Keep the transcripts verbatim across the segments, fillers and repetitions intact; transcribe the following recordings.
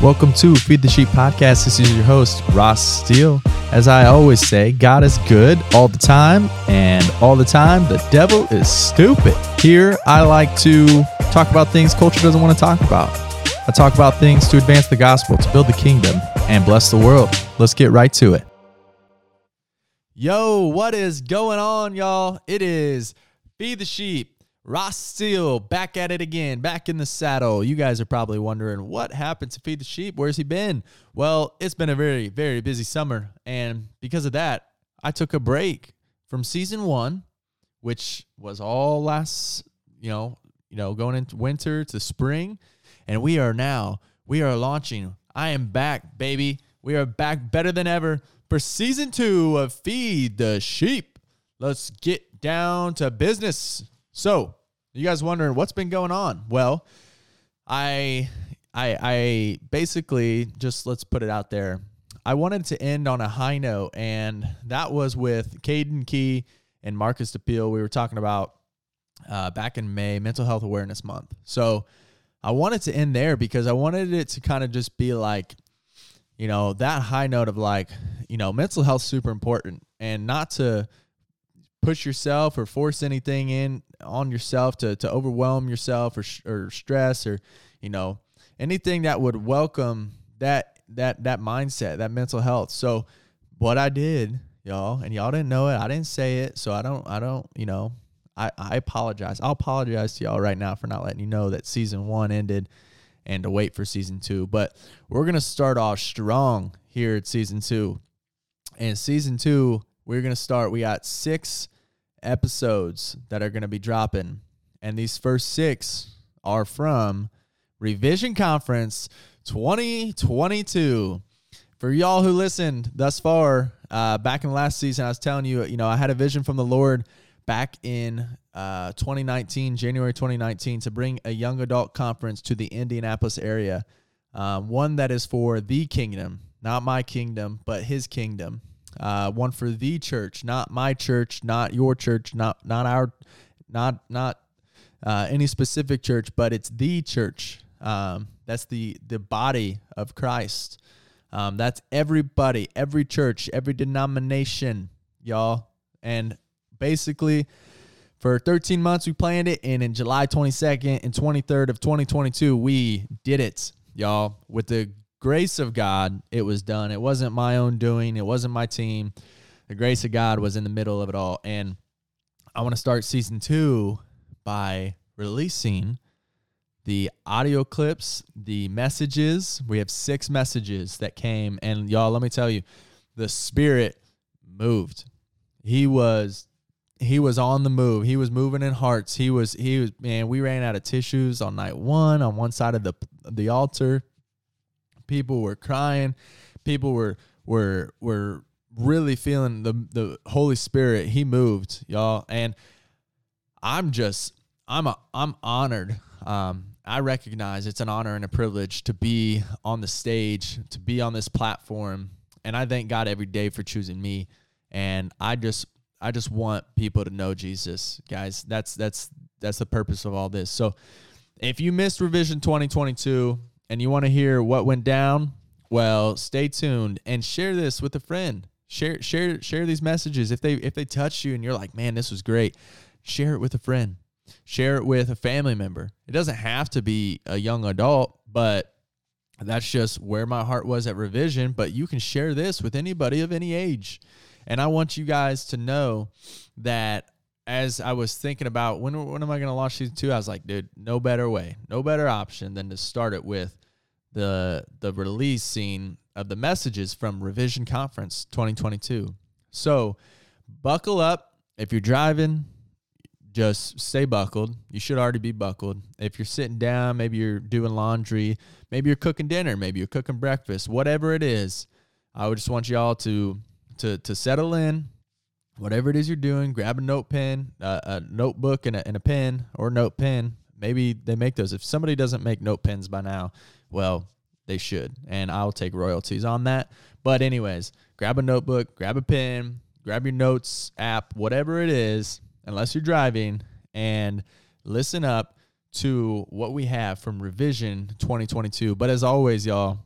Welcome to Feed the Sheep Podcast. This is your host, Ross Steele. As I always say, God is good all the time, and all the time, the devil is stupid. Here, I like to talk about things culture doesn't want to talk about. I talk about things to advance the gospel, to build the kingdom, and bless the world. Let's get right to it. Yo, what is going on, y'all? It is Feed the Sheep. Ross Steele, back at it again, back in the saddle. You guys are probably wondering, what happened to Feed the Sheep? Where's he been? Well, it's been a very, very busy summer, and because of that, I took a break from season one, which was all last, you know, you know, going into winter to spring, and we are now, we are launching. I am back, baby. We are back better than ever for season two of Feed the Sheep. Let's get down to business. So, you guys wondering what's been going on? Well, I, I, I basically just, let's put it out there. I wanted to end on a high note, and that was with Caden Key and Marcus DePeel. We were talking about uh, back in May, Mental Health Awareness Month. So, I wanted to end there because I wanted it to kind of just be like, you know, that high note of like, you know, mental health is super important, and not to push yourself or force anything in on yourself to, to overwhelm yourself or, or stress or, you know, anything that would welcome that, that, that mindset, that mental health. So what I did, y'all, and y'all didn't know it, I didn't say it. So I don't, I don't, you know, I, I apologize. I'll apologize to y'all right now for not letting you know that season one ended and to wait for season two, but we're going to start off strong here at season two. And season two, we're going to start, we got six episodes that are going to be dropping, and these first six are from Revision Conference twenty twenty-two. For y'all who listened thus far, uh, back in last season, I was telling you, you know, I had a vision from the Lord back in uh, twenty nineteen, January twenty nineteen, to bring a young adult conference to the Indianapolis area, uh, one that is for the kingdom, not my kingdom, but his kingdom. Uh, one for the church, not my church, not your church, not not our, not not uh, any specific church, but it's the church. Um, that's the the body of Christ. Um, that's everybody, every church, every denomination, y'all. And basically, for thirteen months we planned it, and in July twenty-second and twenty-third of twenty twenty-two, we did it, y'all, with the grace of God. It was done. It wasn't my own doing. It wasn't my team. The grace of God was in the middle of it all. And I want to start season two by releasing the audio clips, the messages. We have six messages that came. And y'all, let me tell you, the Spirit moved. He was, he was on the move. He was moving in hearts. He was, he was, man, we ran out of tissues on night one on one side of the, the altar. People were crying. People were were were really feeling the the Holy Spirit. He moved, y'all, and I'm just I'm a, I'm honored. Um, I recognize it's an honor and a privilege to be on the stage, to be on this platform, and I thank God every day for choosing me. And I just I just want people to know Jesus, guys. That's that's that's the purpose of all this. So, if you missed Revision twenty twenty-two. And you want to hear what went down? Well, stay tuned and share this with a friend. Share, share, share these messages. If they if they touch you and you're like, man, this was great, share it with a friend. Share it with a family member. It doesn't have to be a young adult, but that's just where my heart was at Revision. But you can share this with anybody of any age. And I want you guys to know that as I was thinking about when when am I going to launch season two, I was like, dude, no better way, no better option than to start it with the the release scene of the messages from Revision Conference twenty twenty-two. So buckle up. If you're driving, just stay buckled. You should already be buckled. If you're sitting down, maybe you're doing laundry, maybe you're cooking dinner, maybe you're cooking breakfast, whatever it is, I would just want y'all to to to settle in. Whatever it is you're doing, grab a note pen, uh, a notebook and a, and a pen or note pen. Maybe they make those. If somebody doesn't make note pens by now, well, they should. And I'll take royalties on that. But anyways, grab a notebook, grab a pen, grab your notes app, whatever it is, unless you're driving, and listen up to what we have from Revision twenty twenty-two. But as always, y'all,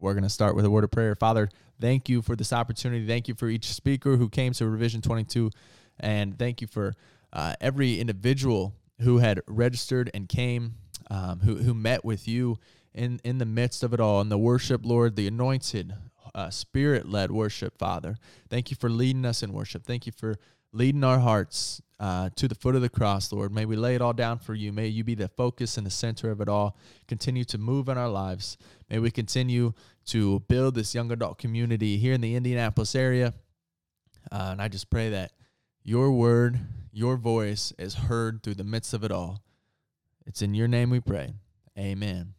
We're going to start with a word of prayer. Father, thank you for this opportunity. Thank you for each speaker who came to Revision twenty-two. And thank you for uh, every individual who had registered and came, um, who who met with you in, in the midst of it all. And the worship, Lord, the anointed, uh, spirit-led worship, Father. Thank you for leading us in worship. Thank you for leading our hearts uh, to the foot of the cross, Lord. May we lay it all down for you. May you be the focus and the center of it all. Continue to move in our lives. May we continue to build this young adult community here in the Indianapolis area. Uh, and I just pray that your word, your voice is heard through the midst of it all. It's in your name we pray. Amen.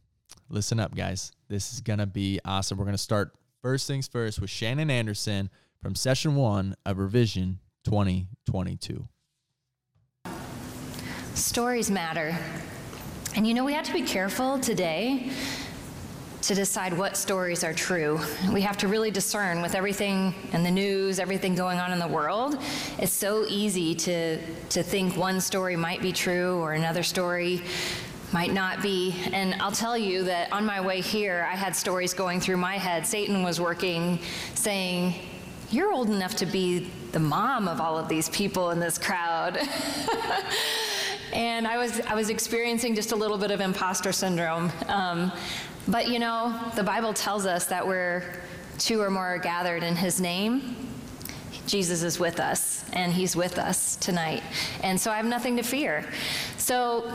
Listen up, guys. This is going to be awesome. We're going to start first things first with Shannon Anderson from session one of Revision twenty twenty-two. Stories matter. And you know, we have to be careful today to decide what stories are true. We have to really discern with everything in the news, everything going on in the world. It's so easy to, to think one story might be true or another story might not be. And I'll tell you that on my way here, I had stories going through my head. Satan was working, saying, "You're old enough to be the mom of all of these people in this crowd." And I was I was experiencing just a little bit of imposter syndrome. Um, but you know, the Bible tells us that where two or more are gathered in his name, Jesus is with us, and he's with us tonight. And so I have nothing to fear. So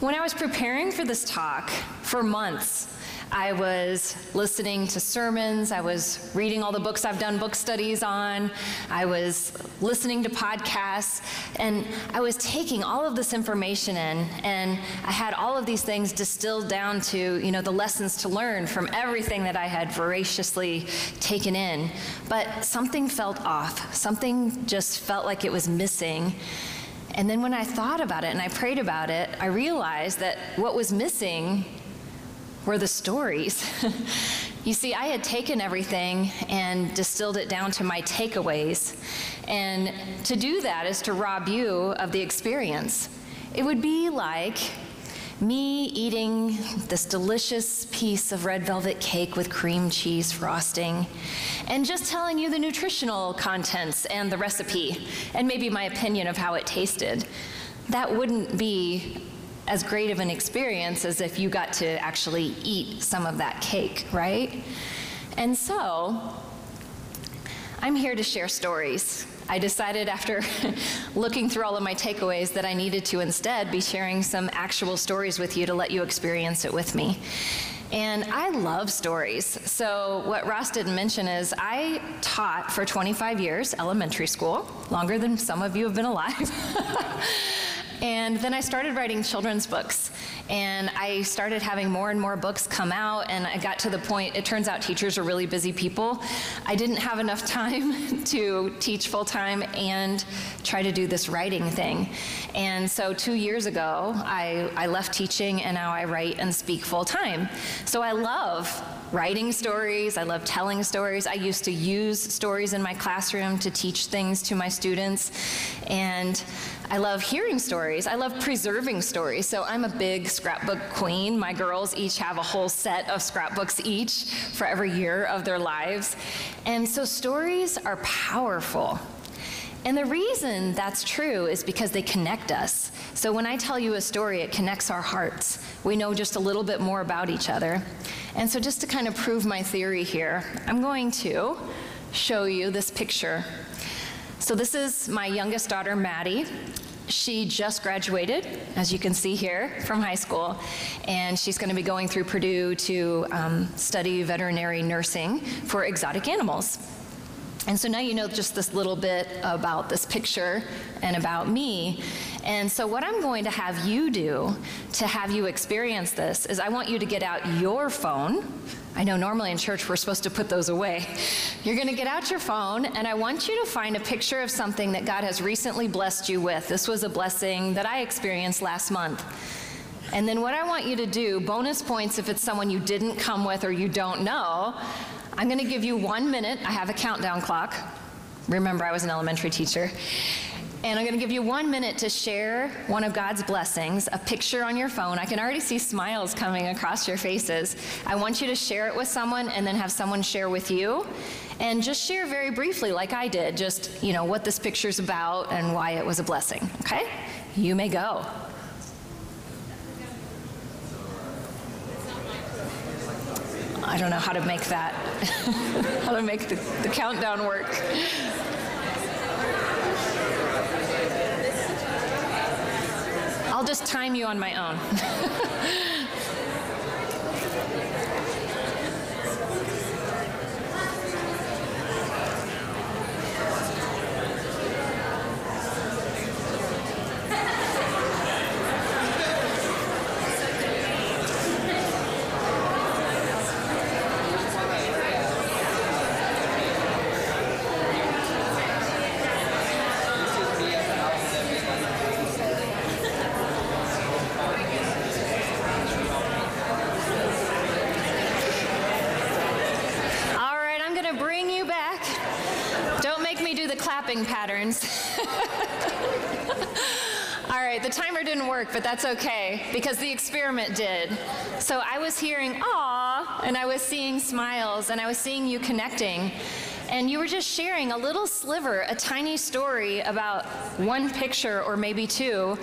when I was preparing for this talk for months, I was listening to sermons, I was reading all the books I've done book studies on, I was listening to podcasts, and I was taking all of this information in, and I had all of these things distilled down to, you know, the lessons to learn from everything that I had voraciously taken in. But something felt off, something just felt like it was missing. And then when I thought about it and I prayed about it, I realized that what was missing were the stories. You see, I had taken everything and distilled it down to my takeaways. And to do that is to rob you of the experience. It would be like me eating this delicious piece of red velvet cake with cream cheese frosting and just telling you the nutritional contents and the recipe and maybe my opinion of how it tasted. That wouldn't be as great of an experience as if you got to actually eat some of that cake, right? And so, I'm here to share stories. I decided after looking through all of my takeaways that I needed to instead be sharing some actual stories with you to let you experience it with me. And I love stories. So what Ross didn't mention is I taught for twenty-five years elementary school, longer than some of you have been alive. And then I started writing children's books, and I started having more and more books come out, and I got to the point, it turns out teachers are really busy people. I didn't have enough time to teach full-time and try to do this writing thing. And so two years ago, I, I left teaching, and now I write and speak full-time. So I love writing stories, I love telling stories. I used to use stories in my classroom to teach things to my students, and I love hearing stories. I love preserving stories. So I'm a big scrapbook queen. My girls each have a whole set of scrapbooks each for every year of their lives. And so stories are powerful. And the reason that's true is because they connect us. So when I tell you a story, it connects our hearts. We know just a little bit more about each other. And so just to kind of prove my theory here, I'm going to show you this picture. So this is my youngest daughter, Maddie. She just graduated, as you can see here, from high school, and she's going to be going through Purdue to um, study veterinary nursing for exotic animals. And so now you know just this little bit about this picture and about me. And so what I'm going to have you do to have you experience this is I want you to get out your phone. I know normally in church we're supposed to put those away. You're going to get out your phone, and I want you to find a picture of something that God has recently blessed you with. This was a blessing that I experienced last month. And then what I want you to do, bonus points if it's someone you didn't come with or you don't know, I'm going to give you one minute. I have a countdown clock. remember I was an elementary teacher. And I'm going to give you one minute to share one of God's blessings, a picture on your phone. I can already see smiles coming across your faces. I want you to share it with someone and then have someone share with you. And just share very briefly, like I did, just, you know, what this picture's about and why it was a blessing. Okay? You may go. I don't know how to make that, how to make the, the countdown work. I'll just time you on my own. Patterns. All right, the timer didn't work, but that's okay because the experiment did. So I was hearing aw, and I was seeing smiles, and I was seeing you connecting, and you were just sharing a little sliver, a tiny story about one picture or maybe two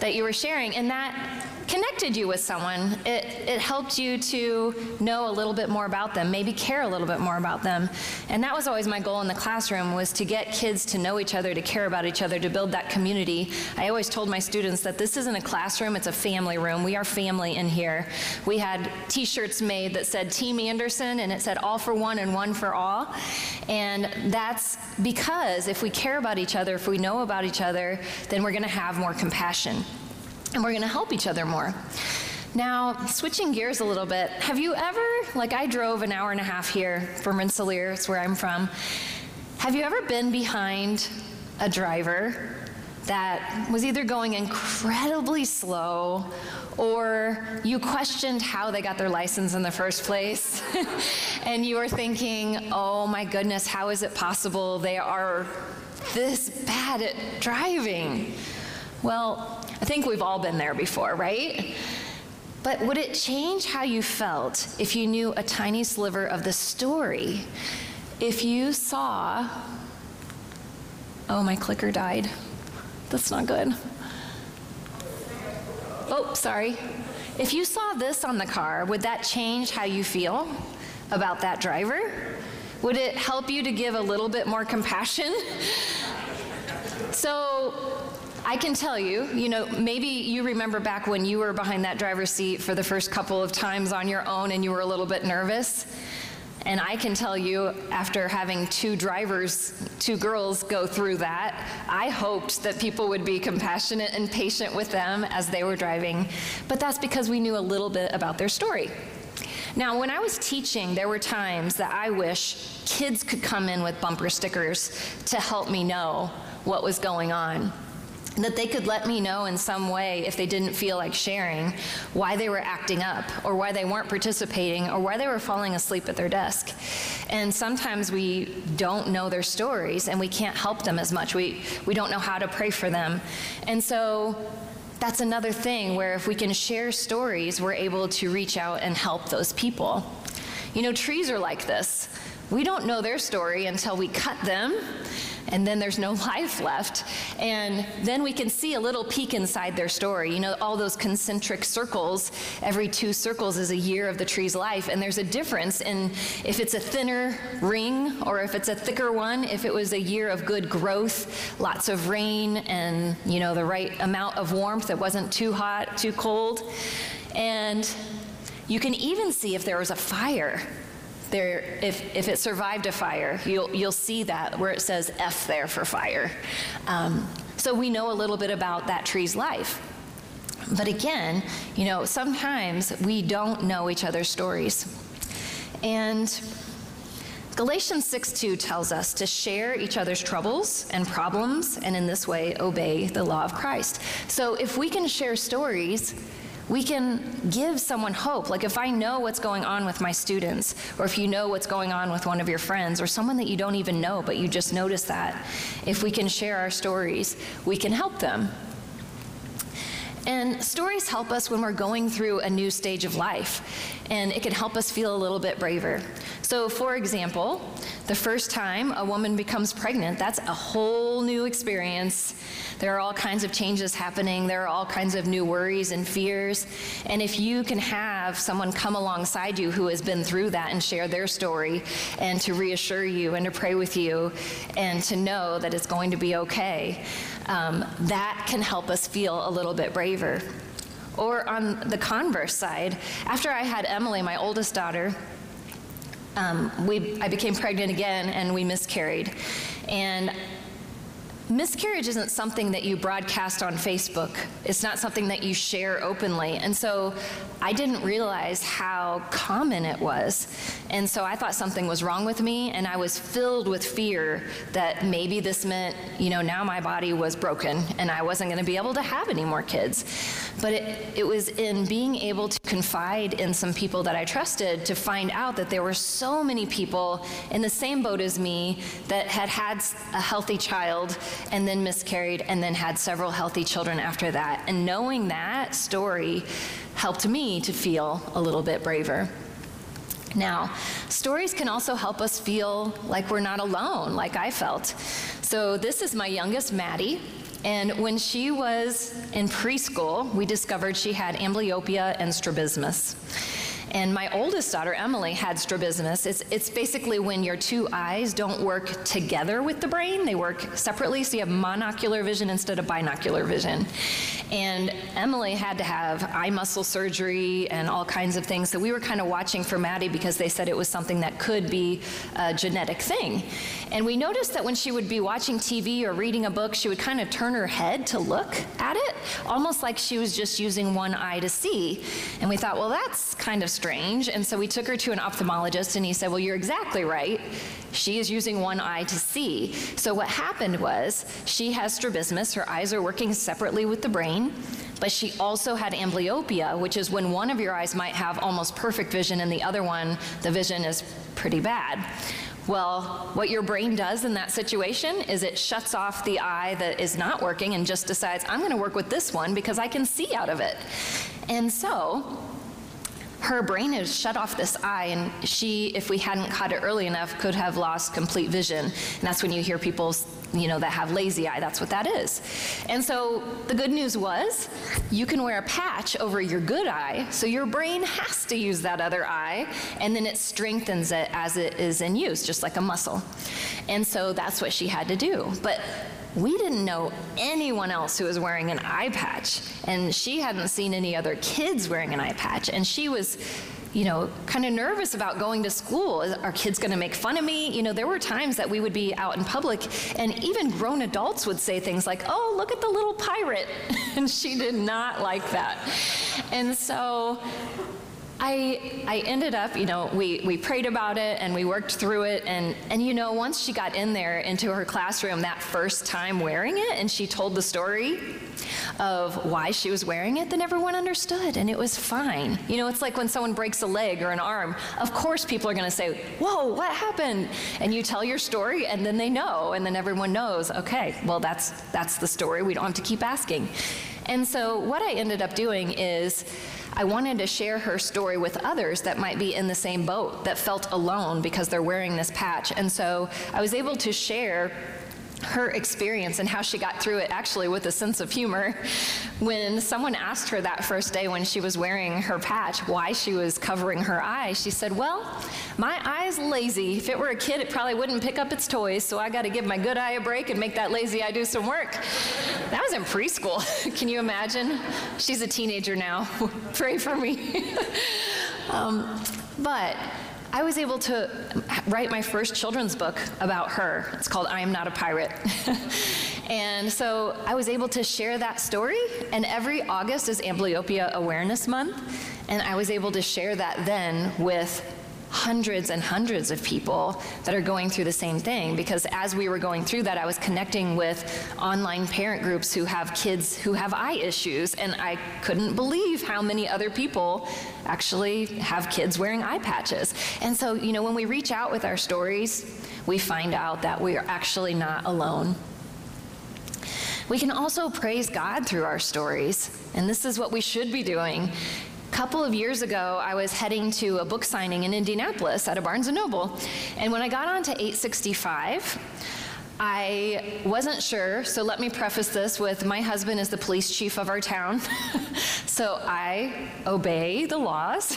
that you were sharing, and that connected you with someone. It, it helped you to know a little bit more about them, maybe care a little bit more about them. And that was always my goal in the classroom, was to get kids to know each other, to care about each other, to build that community. I always told my students that this isn't a classroom, it's a family room. We are family in here. We had t-shirts made that said Team Anderson, and it said all for one and one for all. And that's because if we care about each other, if we know about each other, then we're going to have more compassion. And we're going to help each other more. Now, switching gears a little bit, have you ever, like I drove an hour and a half here from Rensselaer, it's where I'm from, have you ever been behind a driver that was either going incredibly slow or you questioned how they got their license in the first place and you were thinking, oh my goodness, how is it possible they are this bad at driving? Well, I think we've all been there before, right? But would it change how you felt if you knew a tiny sliver of the story? If you saw, oh, my clicker died. That's not good. Oh, sorry. If you saw this on the car, would that change how you feel about that driver? Would it help you to give a little bit more compassion? So, I can tell you, you know, maybe you remember back when you were behind that driver's seat for the first couple of times on your own and you were a little bit nervous. And I can tell you, after having two drivers, two girls go through that, I hoped that people would be compassionate and patient with them as they were driving. But that's because we knew a little bit about their story. Now, when I was teaching, there were times that I wish kids could come in with bumper stickers to help me know what was going on, that they could let me know in some way, if they didn't feel like sharing, why they were acting up or why they weren't participating or why they were falling asleep at their desk. And sometimes we don't know their stories and we can't help them as much. We, we don't know how to pray for them. And so that's another thing where if we can share stories, we're able to reach out and help those people. You know, trees are like this. We don't know their story until we cut them, and then there's no life left. And then we can see a little peek inside their story. You know, all those concentric circles, every two circles is a year of the tree's life. And there's a difference in if it's a thinner ring or if it's a thicker one, if it was a year of good growth, lots of rain and, you know, the right amount of warmth that wasn't too hot, too cold. And you can even see if there was a fire. There, if, if it survived a fire, you'll, you'll see that where it says F there for fire. Um, so we know a little bit about that tree's life. But again, you know, sometimes we don't know each other's stories. And Galatians six two tells us to share each other's troubles and problems, and in this way, obey the law of Christ. So if we can share stories, We can give someone hope. Like if I know what's going on with my students, or if you know what's going on with one of your friends, or someone that you don't even know, but you just notice that, if we can share our stories, we can help them. And stories help us when we're going through a new stage of life, and it can help us feel a little bit braver. So for example, the first time a woman becomes pregnant, that's a whole new experience. There are all kinds of changes happening. There are all kinds of new worries and fears. And if you can have someone come alongside you who has been through that and share their story, and to reassure you and to pray with you and to know that it's going to be okay, um, that can help us feel a little bit braver. Or on the converse side, after I had Emily, my oldest daughter, um, we, I became pregnant again and we miscarried. And miscarriage isn't something that you broadcast on Facebook. It's not something that you share openly. And so I didn't realize how common it was. And so I thought something was wrong with me, and I was filled with fear that maybe this meant, you know, now my body was broken and I wasn't going to be able to have any more kids. But it, it was in being able to confide in some people that I trusted to find out that there were so many people in the same boat as me that had had a healthy child and then miscarried and then had several healthy children after that. And knowing that story helped me to feel a little bit braver. Now, stories can also help us feel like we're not alone, like I felt. So this is my youngest, Maddie. And when she was in preschool, we discovered she had amblyopia and strabismus. And my oldest daughter, Emily, had strabismus. It's, it's basically when your two eyes don't work together with the brain. They work separately, so you have monocular vision instead of binocular vision. And Emily had to have eye muscle surgery and all kinds of things. So we were kind of watching for Maddie because they said it was something that could be a genetic thing. And we noticed that when she would be watching T V or reading a book, she would kind of turn her head to look at it, almost like she was just using one eye to see. And we thought, well, that's kind of strange. strange. And so we took her to an ophthalmologist, and he said, well, you're exactly right. She is using one eye to see. So what happened was she has strabismus. Her eyes are working separately with the brain, but she also had amblyopia, which is when one of your eyes might have almost perfect vision and the other one, the vision is pretty bad. Well, what your brain does in that situation is it shuts off the eye that is not working and just decides, I'm going to work with this one because I can see out of it. And so her brain has shut off this eye, and she, if we hadn't caught it early enough, could have lost complete vision. And that's when you hear people, you know, that have lazy eye. That's what that is. And so the good news was you can wear a patch over your good eye, so your brain has to use that other eye, and then it strengthens it as it is in use, just like a muscle. And so that's what she had to do. But we didn't know anyone else who was wearing an eye patch, and she hadn't seen any other kids wearing an eye patch, and she was, you know, kind of nervous about going to school. Are kids going to make fun of me? You know, there were times that we would be out in public, and even grown adults would say things like, oh, look at the little pirate, and she did not like that. And so I, I ended up, you know, we, we prayed about it and we worked through it, and, and you know, once she got in there into her classroom that first time wearing it, and she told the story of why she was wearing it, then everyone understood, and it was fine. You know, it's like when someone breaks a leg or an arm. Of course people are gonna say, whoa, what happened? And you tell your story, and then they know, and then everyone knows, okay, well, that's, that's the story. We don't have to keep asking. And so what I ended up doing is I wanted to share her story with others that might be in the same boat, that felt alone because they're wearing this patch. And so I was able to share her experience and how she got through it, actually with a sense of humor. When someone asked her that first day when she was wearing her patch why she was covering her eye, she said, well, my eye's lazy. If it were a kid, it probably wouldn't pick up its toys, so I got to give my good eye a break and make that lazy eye do some work. That was in preschool. Can you imagine? She's a teenager now. Pray for me. um, but I was able to write my first children's book about her. It's called I Am Not a Pirate. And so I was able to share that story, and every August is Amblyopia Awareness Month, and I was able to share that then with hundreds and hundreds of people that are going through the same thing, because as we were going through that, I was connecting with online parent groups who have kids who have eye issues, and I couldn't believe how many other people actually have kids wearing eye patches. And so, you know, when we reach out with our stories, we find out that we are actually not alone. We can also praise God through our stories, and this is what we should be doing. A couple of years ago, I was heading to a book signing in Indianapolis at a Barnes and Noble, and when I got onto eight sixty-five, I wasn't sure, so let me preface this with my husband is the police chief of our town, so I obey the laws.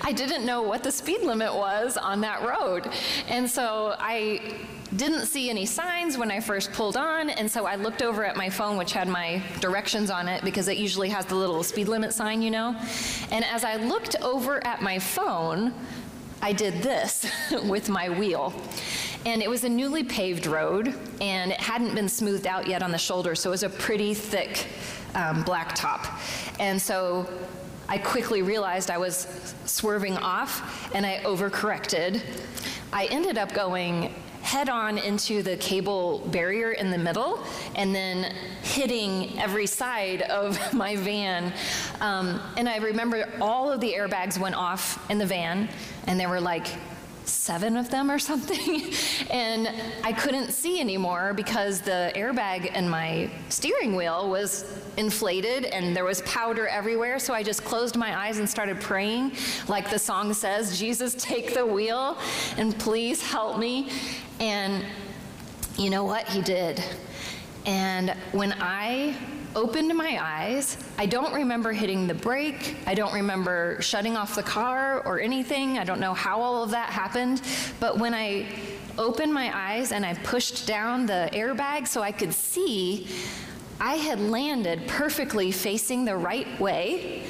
I didn't know what the speed limit was on that road, and so I didn't see any signs when I first pulled on, and so I looked over at my phone, which had my directions on it, because it usually has the little speed limit sign, you know, and as I looked over at my phone, I did this with my wheel. And it was a newly paved road, and it hadn't been smoothed out yet on the shoulder, so it was a pretty thick um, blacktop. And so I quickly realized I was swerving off, and I overcorrected. I ended up going head on into the cable barrier in the middle, and then hitting every side of my van. Um, and I remember all of the airbags went off in the van, and they were like, seven of them or something, and I couldn't see anymore because the airbag in my steering wheel was inflated and there was powder everywhere, so I just closed my eyes and started praying, like the song says, Jesus, take the wheel and please help me. And you know what? He did. And when I opened my eyes, I don't remember hitting the brake, I don't remember shutting off the car or anything, I don't know how all of that happened, but when I opened my eyes and I pushed down the airbag so I could see, I had landed perfectly facing the right way.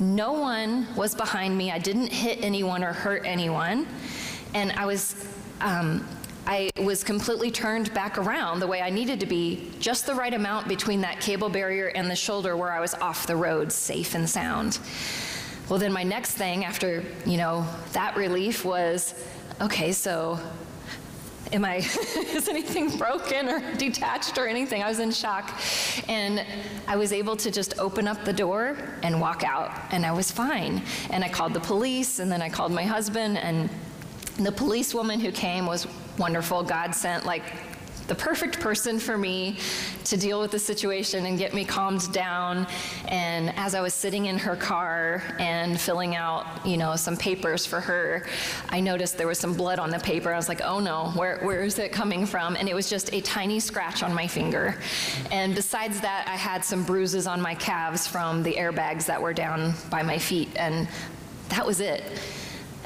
No one was behind me, I didn't hit anyone or hurt anyone, and I was um, I was completely turned back around the way I needed to be, just the right amount between that cable barrier and the shoulder where I was off the road, safe and sound. Well, then my next thing after, you know, that relief was, okay, so am I, is anything broken or detached or anything? I was in shock. And I was able to just open up the door and walk out, and I was fine. And I called the police, and then I called my husband, and the policewoman who came was wonderful. God sent like the perfect person for me to deal with the situation and get me calmed down. And as I was sitting in her car and filling out, you know, some papers for her, I noticed there was some blood on the paper. I was like, oh no, where, where is it coming from? And it was just a tiny scratch on my finger. And besides that, I had some bruises on my calves from the airbags that were down by my feet. And that was it.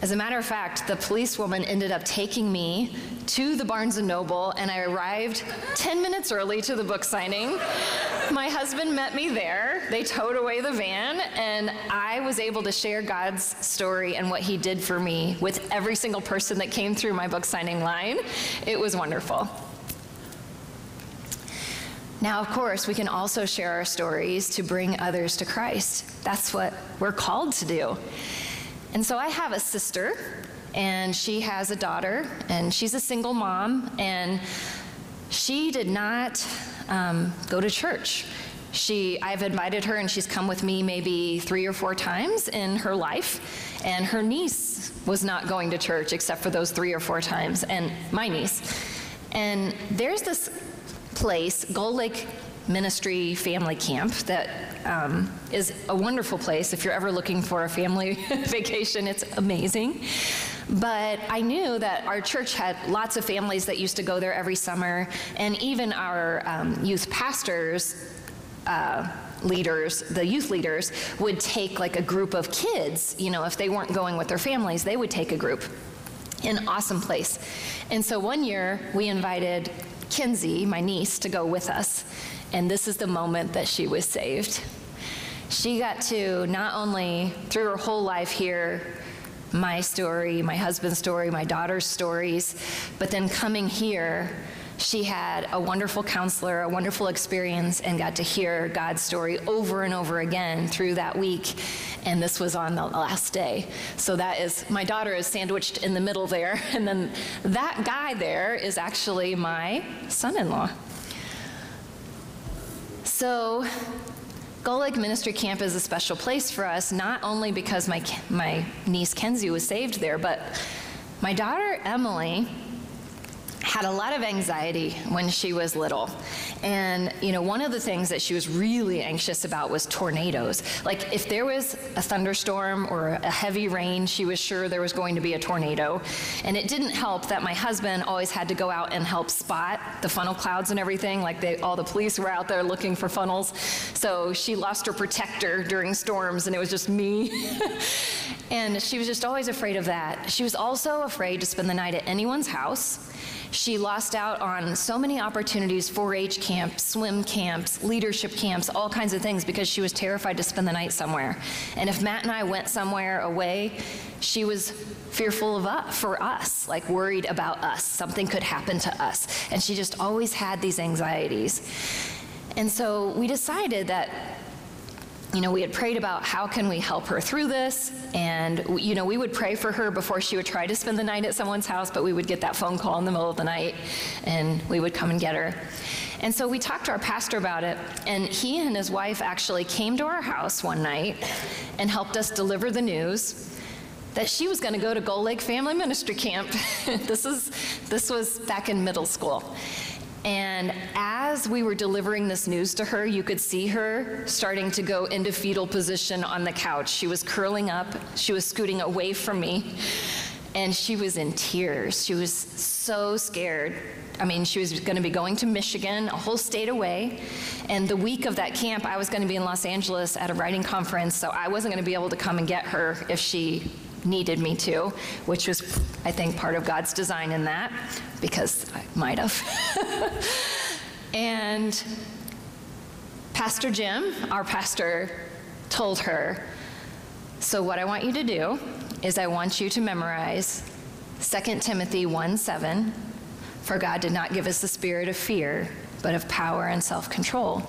As a matter of fact, the policewoman ended up taking me to the Barnes and Noble, and I arrived ten minutes early to the book signing. My husband met me there. They towed away the van, and I was able to share God's story and what he did for me with every single person that came through my book signing line. It was wonderful. Now, of course, we can also share our stories to bring others to Christ. That's what we're called to do. And so I have a sister, and she has a daughter, and she's a single mom, and she did not um, go to church. She, I've invited her, and she's come with me maybe three or four times in her life, and her niece was not going to church except for those three or four times, and my niece. And there's this place, Gold Lake Ministry Family Camp, that um, is a wonderful place. If you're ever looking for a family vacation, it's amazing. But I knew that our church had lots of families that used to go there every summer, and even our um, youth pastors, uh, leaders, the youth leaders, would take like a group of kids. You know, if they weren't going with their families, they would take a group. An awesome place. And so one year, we invited Kinsey, my niece, to go with us. And this is the moment that she was saved. She got to not only, through her whole life, hear my story, my husband's story, my daughter's stories, but then coming here, she had a wonderful counselor, a wonderful experience, and got to hear God's story over and over again through that week. and this was on the last day. So that is, my daughter is sandwiched in the middle there, and then that guy there is actually my son-in-law. So Gold Lake Ministry Camp is a special place for us, not only because my, my niece Kenzie was saved there, but my daughter Emily had a lot of anxiety when she was little. And, you know, one of the things that she was really anxious about was tornadoes. Like, if there was a thunderstorm or a heavy rain, she was sure there was going to be a tornado. And it didn't help that my husband always had to go out and help spot the funnel clouds and everything. Like, they, all the police were out there looking for funnels. So she lost her protector during storms, and it was just me. And she was just always afraid of that. She was also afraid to spend the night at anyone's house. She lost out on so many opportunities, four H camps, swim camps, leadership camps, all kinds of things, because she was terrified to spend the night somewhere. And if Matt and I went somewhere away, she was fearful of us, for us, like worried about us. Something could happen to us. And she just always had these anxieties. And so we decided that, you know, we had prayed about how can we help her through this, and, you know, we would pray for her before she would try to spend the night at someone's house, but we would get that phone call in the middle of the night, and we would come and get her. And so we talked to our pastor about it, and he and his wife actually came to our house one night and helped us deliver the news that she was going to go to Gold Lake Family Ministry Camp. This is, this was back in middle school. And as we were delivering this news to her, you could see her starting to go into fetal position on the couch. She was curling up, she was scooting away from me, and she was in tears. She was so scared. I mean, she was going to be going to Michigan, a whole state away, and the week of that camp, I was going to be in Los Angeles at a writing conference, so I wasn't going to be able to come and get her if she needed me to, which was, I think, part of God's design in that, because I might have. And Pastor Jim, our pastor, told her, so what I want you to do is I want you to memorize Second Timothy one seven, for God did not give us the spirit of fear, but of power and self-control.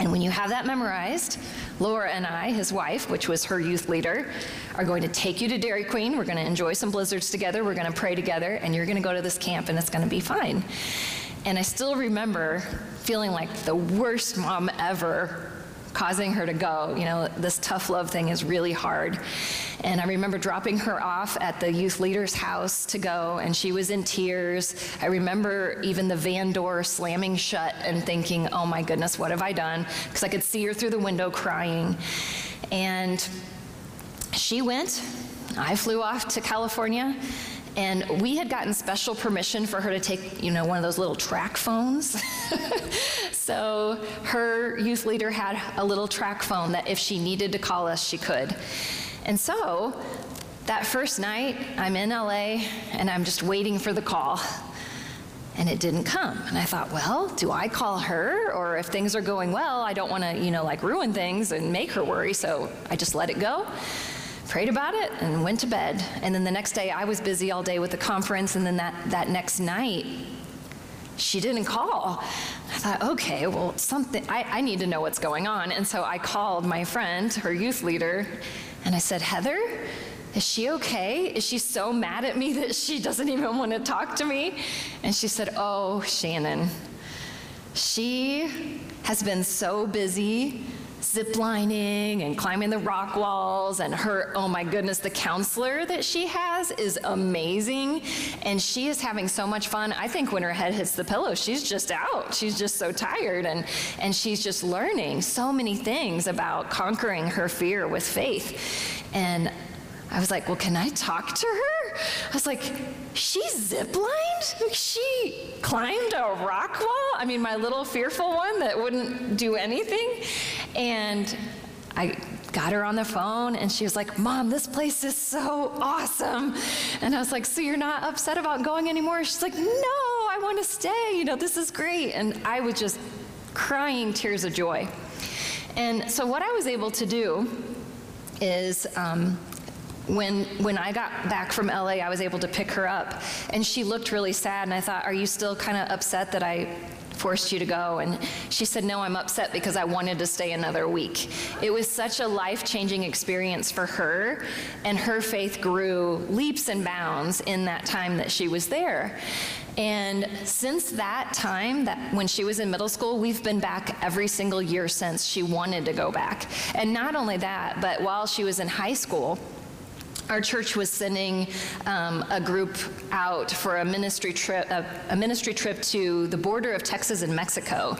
And when you have that memorized, Laura and I, his wife, which was her youth leader, are going to take you to Dairy Queen. We're going to enjoy some blizzards together. We're going to pray together, and you're going to go to this camp, and it's going to be fine. And I still remember feeling like the worst mom ever, causing her to go. You know, this tough love thing is really hard. And I remember dropping her off at the youth leader's house to go, and she was in tears. I remember even the van door slamming shut and thinking, oh my goodness, what have I done? Because I could see her through the window crying. And she went, I flew off to California, and we had gotten special permission for her to take, you know, one of those little track phones. So her youth leader had a little track phone that if she needed to call us, she could. And so that first night, I'm in L A, and I'm just waiting for the call. And it didn't come. And I thought, well, do I call her? Or if things are going well, I don't want to, you know, like ruin things and make her worry. So I just let it go. Prayed about it and went to bed. And then the next day, I was busy all day with the conference, and then that, that next night, she didn't call. I thought, okay, well, something, I, I need to know what's going on. And so I called my friend, her youth leader, and I said, Heather, is she okay? Is she so mad at me that she doesn't even want to talk to me? And she said, oh, Shannon, she has been so busy ziplining and climbing the rock walls, and her, oh my goodness, the counselor that she has is amazing, and she is having so much fun. I think when her head hits the pillow, she's just out. She's just so tired, and, and she's just learning so many things about conquering her fear with faith. And I was like, well, can I talk to her? I was like, she ziplined? She climbed a rock wall? I mean, my little fearful one that wouldn't do anything. And I got her on the phone, and she was like, Mom, this place is so awesome. And I was like, so you're not upset about going anymore? She's like, no, I want to stay. You know, this is great. And I was just crying tears of joy. And so what I was able to do is, um, When when I got back from L A, I was able to pick her up, and she looked really sad, and I thought, are you still kind of upset that I forced you to go?" And she said, "No, I'm upset because I wanted to stay another week." It was such a life-changing experience for her, and her faith grew leaps and bounds in that time that she was there. And since that time, that when she was in middle school, we've been back every single year since she wanted to go back. And not only that, but while she was in high school, our church was sending um, a group out for a ministry trip, a, a ministry trip to the border of Texas and Mexico.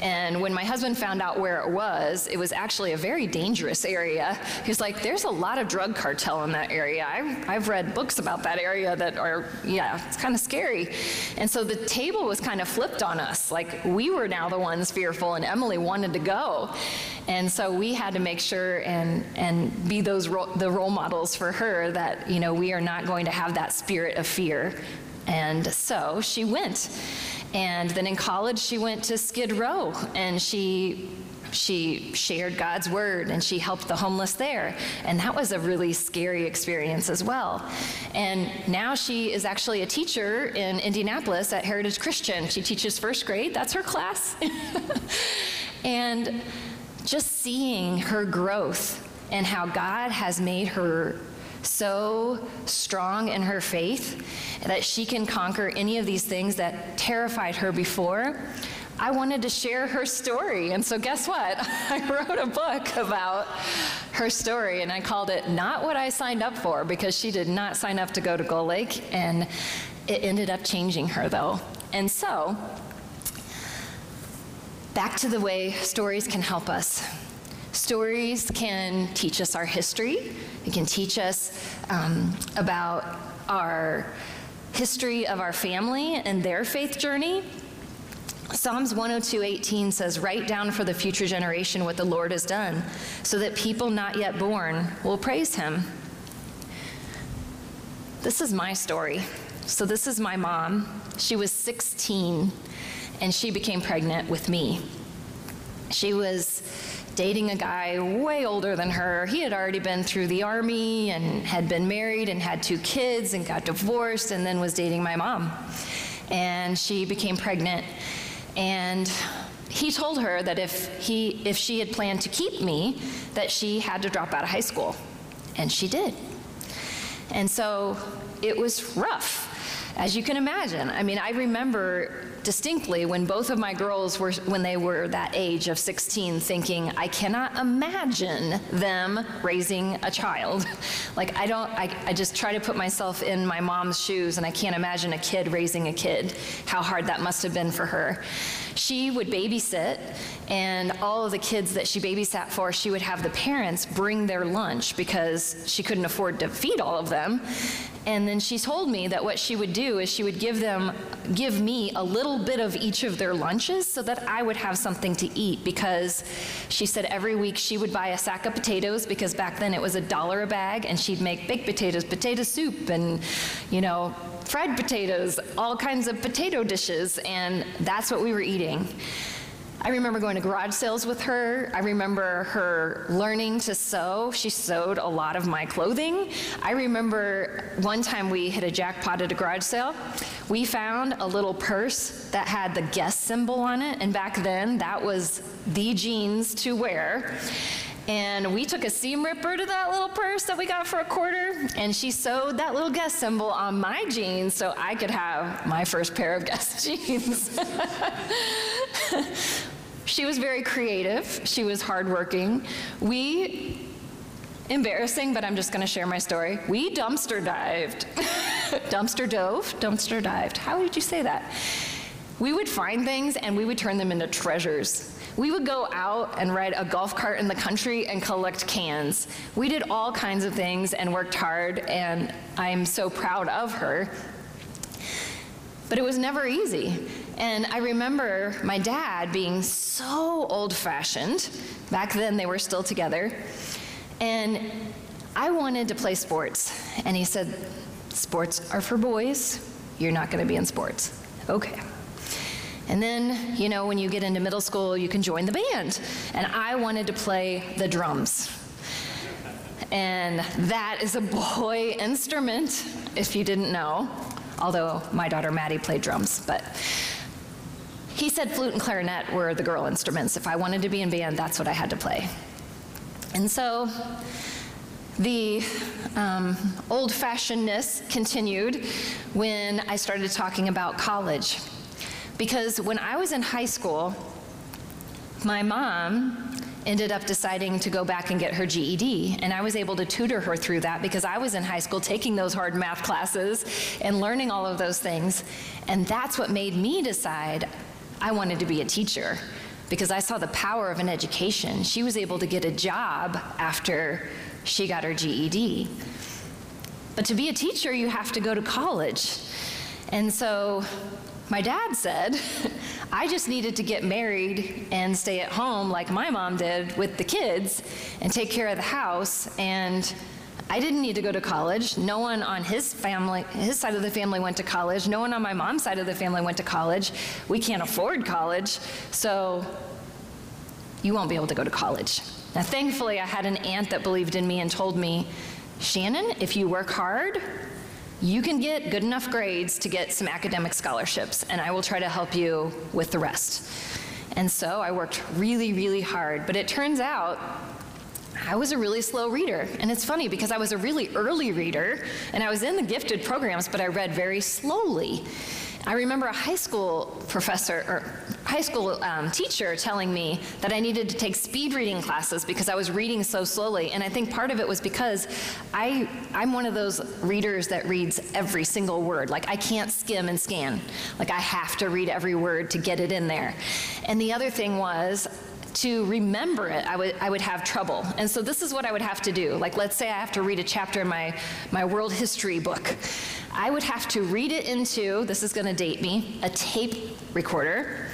And when my husband found out where it was, it was actually a very dangerous area. He was like, "There's a lot of drug cartel in that area. I've, I've read books about that area that are, yeah, it's kind of scary." And so the table was kind of flipped on us. Like, we were now the ones fearful, and Emily wanted to go. And so we had to make sure and and be those ro- the role models for her, that, you know, we are not going to have that spirit of fear. And so she went. And then in college, she went to Skid Row, and she she shared God's word, and she helped the homeless there. And that was a really scary experience as well. And now she is actually a teacher in Indianapolis at Heritage Christian. She teaches first grade. That's her class. And just seeing her growth and how God has made her so strong in her faith that she can conquer any of these things that terrified her before, I wanted to share her story. And so guess what? I wrote a book about her story, and I called it Not What I Signed Up For, because she did not sign up to go to Gold Lake, and it ended up changing her, though. And so, back to the way stories can help us. Stories can teach us our history. It can teach us um, about our history of our family and their faith journey. Psalms one oh two eighteen says, "Write down for the future generation what the Lord has done, so that people not yet born will praise him." This is my story. So this is my mom. She was sixteen, and she became pregnant with me. She was dating a guy way older than her. He had already been through the army and had been married and had two kids and got divorced, and then was dating my mom. And she became pregnant. And he told her that if he, if she had planned to keep me, that she had to drop out of high school. And she did. And so it was rough, as you can imagine. I mean, I remember distinctly when both of my girls were, when they were that age of sixteen, thinking, I cannot imagine them raising a child. Like, I don't, I, I just try to put myself in my mom's shoes, and I can't imagine a kid raising a kid, how hard that must have been for her. She would babysit, and all of the kids that she babysat for, she would have the parents bring their lunch because she couldn't afford to feed all of them. And then she told me that what she would do is she would give them, give me a little bit of each of their lunches so that I would have something to eat, because she said every week she would buy a sack of potatoes, because back then it was a dollar a bag, and she'd make baked potatoes, potato soup, and, you know, fried potatoes, all kinds of potato dishes, and that's what we were eating. I remember going to garage sales with her. I remember her learning to sew. She sewed a lot of my clothing. I remember one time we hit a jackpot at a garage sale. We found a little purse that had the Guess symbol on it, and back then that was the jeans to wear. And we took a seam ripper to that little purse that we got for a quarter, and she sewed that little Guess symbol on my jeans so I could have my first pair of Guess jeans. She was very creative. She was hardworking. We, embarrassing, but I'm just going to share my story. We dumpster dived. Dumpster dove, dumpster dived. How did you say that? We would find things, and we would turn them into treasures. We would go out and ride a golf cart in the country and collect cans. We did all kinds of things and worked hard, and I'm so proud of her. But it was never easy. And I remember my dad being so old-fashioned. Back then, they were still together. And I wanted to play sports. And he said, "Sports are for boys. You're not going to be in sports." Okay. And then, you know, when you get into middle school, you can join the band. And I wanted to play the drums. And that is a boy instrument, if you didn't know. Although my daughter Maddie played drums, but He said flute and clarinet were the girl instruments. If I wanted to be in band, that's what I had to play. And so the um, old-fashionedness continued when I started talking about college. Because when I was in high school, my mom ended up deciding to go back and get her G E D, and I was able to tutor her through that because I was in high school taking those hard math classes and learning all of those things. And that's what made me decide I wanted to be a teacher, because I saw the power of an education. She was able to get a job after she got her G E D. But to be a teacher, you have to go to college. And so my dad said, I just needed to get married and stay at home like my mom did with the kids and take care of the house, and I didn't need to go to college. No one on his family, his side of the family went to college. No one on my mom's side of the family went to college. We can't afford college, so you won't be able to go to college. Now, thankfully, I had an aunt that believed in me and told me, Shannon, if you work hard, you can get good enough grades to get some academic scholarships, and I will try to help you with the rest. And so I worked really, really hard, but it turns out I was a really slow reader. And it's funny because I was a really early reader, and I was in the gifted programs, but I read very slowly. I remember a high school professor, or high school um, teacher telling me that I needed to take speed reading classes because I was reading so slowly. And I think part of it was because I, I'm one of those readers that reads every single word. Like, I can't skim and scan. Like, I have to read every word to get it in there. And the other thing was, to remember it, I would, I would have trouble. And so this is what I would have to do. Like, let's say I have to read a chapter in my, my world history book. I would have to read it into, this is gonna date me, a tape recorder.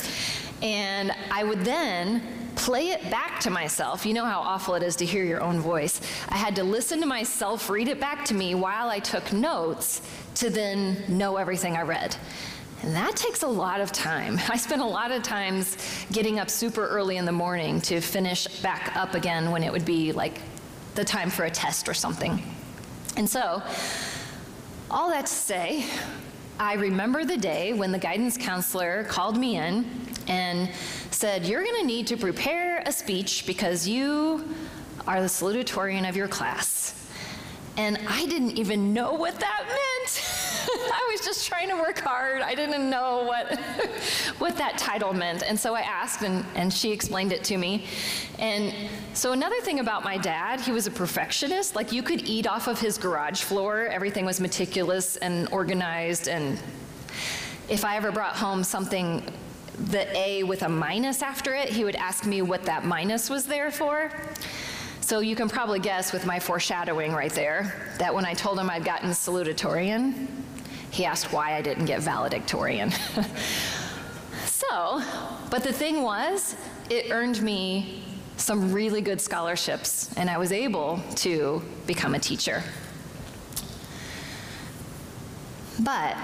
And I would then play it back to myself. You know how awful it is to hear your own voice. I had to listen to myself read it back to me while I took notes to then know everything I read. And that takes a lot of time. I spent a lot of times getting up super early in the morning to finish back up again when it would be like the time for a test or something. And so, all that to say, I remember the day when the guidance counselor called me in and said, you're gonna need to prepare a speech because you are the salutatorian of your class. And I didn't even know what that meant. I was just trying to work hard. I didn't know what, what that title meant. And so I asked, and, and she explained it to me. And so another thing about my dad, he was a perfectionist. Like, you could eat off of his garage floor. Everything was meticulous and organized. And if I ever brought home something, the A with a minus after it, he would ask me what that minus was there for. So you can probably guess with my foreshadowing right there that when I told him I'd gotten salutatorian, he asked why I didn't get valedictorian. So, but the thing was, it earned me some really good scholarships, and I was able to become a teacher. But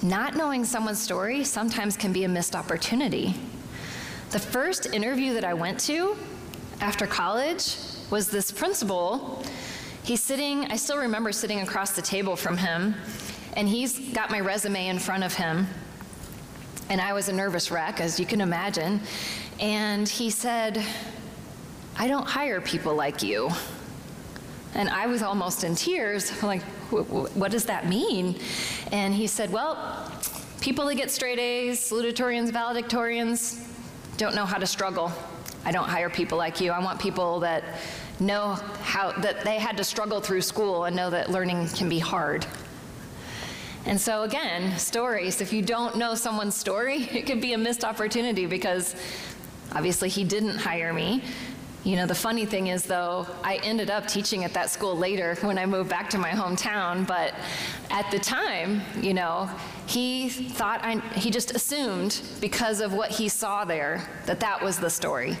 not knowing someone's story sometimes can be a missed opportunity. The first interview that I went to after college was this principal. He's sitting, I still remember sitting across the table from him, and he's got my resume in front of him. And I was a nervous wreck, as you can imagine. And he said, I don't hire people like you. And I was almost in tears. I'm like, what does that mean? And he said, well, people that get straight A's, salutatorians, valedictorians, don't know how to struggle. I don't hire people like you. I want people that know how, that they had to struggle through school and know that learning can be hard. And so again, stories. If you don't know someone's story, it could be a missed opportunity because obviously he didn't hire me. You know, the funny thing is though, I ended up teaching at that school later when I moved back to my hometown, but at the time, you know, he thought, I, he just assumed because of what he saw there that that was the story.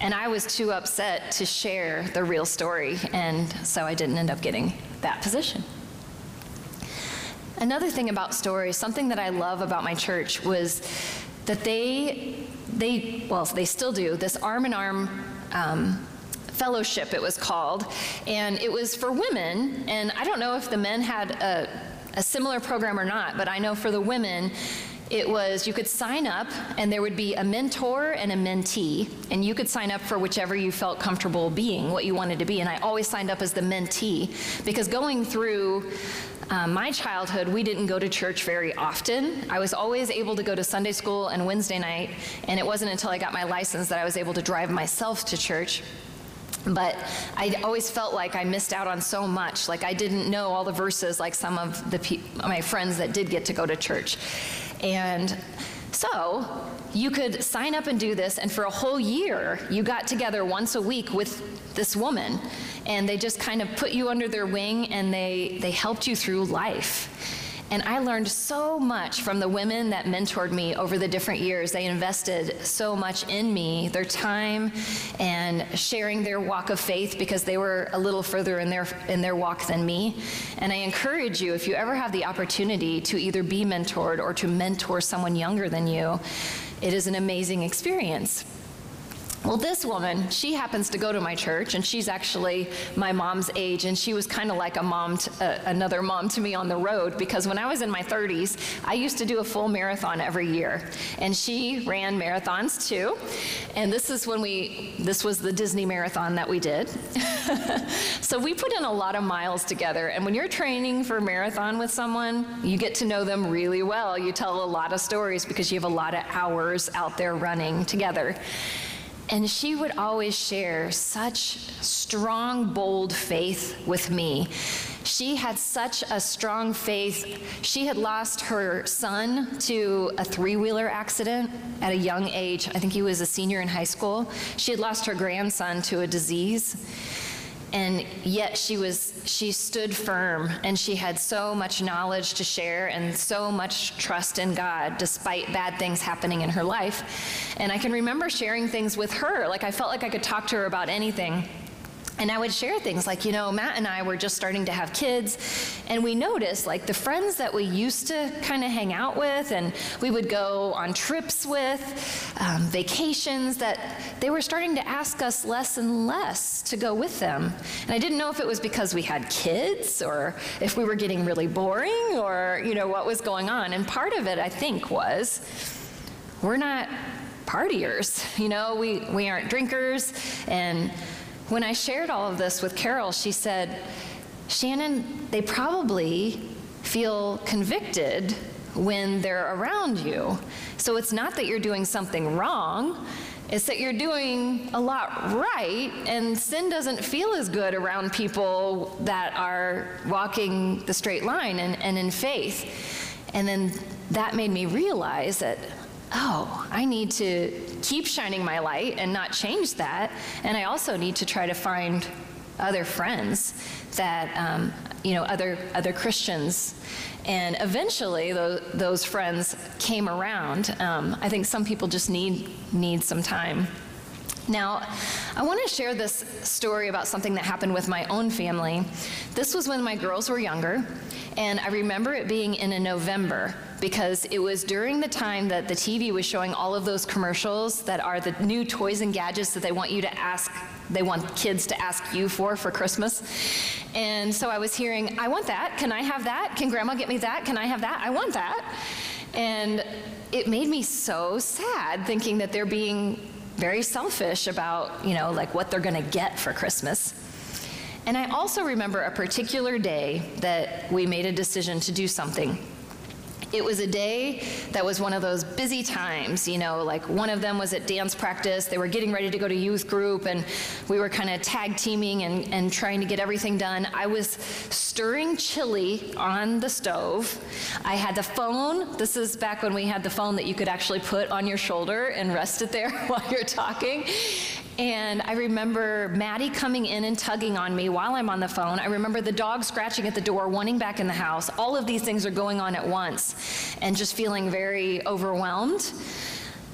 And I was too upset to share the real story, and so I didn't end up getting that position. Another thing about stories, something that I love about my church was that they, they well, they still do, this arm in arm um, fellowship, it was called, and it was for women, and I don't know if the men had a a similar program or not, but I know for the women, it was, you could sign up and there would be a mentor and a mentee, and you could sign up for whichever you felt comfortable being, what you wanted to be. And I always signed up as the mentee, because going through uh, my childhood, we didn't go to church very often. I was always able to go to Sunday school and Wednesday night, and it wasn't until I got my license that I was able to drive myself to church. But I always felt like I missed out on so much. Like I didn't know all the verses like some of the pe- my friends that did get to go to church. And so you could sign up and do this, and for a whole year, you got together once a week with this woman, and they just kind of put you under their wing, and they, they helped you through life. And I learned so much from the women that mentored me over the different years. They invested so much in me, their time and sharing their walk of faith, because they were a little further in their in their walk than me. And I encourage you, if you ever have the opportunity to either be mentored or to mentor someone younger than you, it is an amazing experience. Well, this woman, she happens to go to my church, and she's actually my mom's age, and she was kind of like a mom, t- uh, another mom to me on the road, because when I was in my thirties, I used to do a full marathon every year, and she ran marathons too. And this is when we, this was the Disney marathon that we did. So we put in a lot of miles together, and when you're training for a marathon with someone, you get to know them really well. You tell a lot of stories because you have a lot of hours out there running together. And she would always share such strong, bold faith with me. She had such a strong faith. She had lost her son to a three-wheeler accident at a young age. I think he was a senior in high school. She had lost her grandson to a disease. And yet she was, she stood firm, and she had so much knowledge to share and so much trust in God despite bad things happening in her life. And I can remember sharing things with her. Like I felt like I could talk to her about anything. And I would share things like, you know, Matt and I were just starting to have kids, and we noticed like the friends that we used to kind of hang out with and we would go on trips with, um, vacations, that they were starting to ask us less and less to go with them. And I didn't know if it was because we had kids or if we were getting really boring or, you know, what was going on. And part of it, I think, was we're not partiers, you know, we, we aren't drinkers. And when I shared all of this with Carol, she said, Shannon, they probably feel convicted when they're around you. So it's not that you're doing something wrong, it's that you're doing a lot right, and sin doesn't feel as good around people that are walking the straight line and, and in faith. And then that made me realize that, oh, I need to keep shining my light and not change that. And I also need to try to find other friends that, um, you know, other other Christians. And eventually those, those friends came around. Um, I think some people just need need some time. Now, I want to share this story about something that happened with my own family. This was when my girls were younger, and I remember it being in a November, because it was during the time that the T V was showing all of those commercials that are the new toys and gadgets that they want you to ask, they want kids to ask you for for Christmas. And so I was hearing, I want that, can I have that? Can Grandma get me that? Can I have that? I want that. And it made me so sad thinking that they're being very selfish about, you know, like what they're gonna get for Christmas. And I also remember a particular day that we made a decision to do something. It was a day that was one of those busy times, you know, like one of them was at dance practice, they were getting ready to go to youth group, and we were kind of tag teaming and, and trying to get everything done. I was stirring chili on the stove. I had the phone, this is back when we had the phone that you could actually put on your shoulder and rest it there while you're talking. And I remember Maddie coming in and tugging on me while I'm on the phone. I remember the dog scratching at the door, wanting back in the house. All of these things are going on at once, and just feeling very overwhelmed.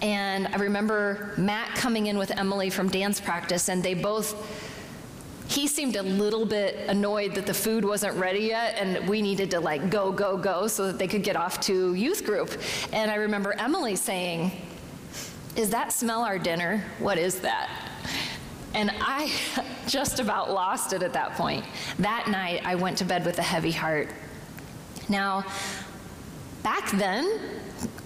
And I remember Matt coming in with Emily from dance practice, and they both, he seemed a little bit annoyed that the food wasn't ready yet, and we needed to like go, go, go so that they could get off to youth group. And I remember Emily saying, "Is that smell our dinner? What is that?" And I just about lost it at that point. That night, I went to bed with a heavy heart. Now, Back then,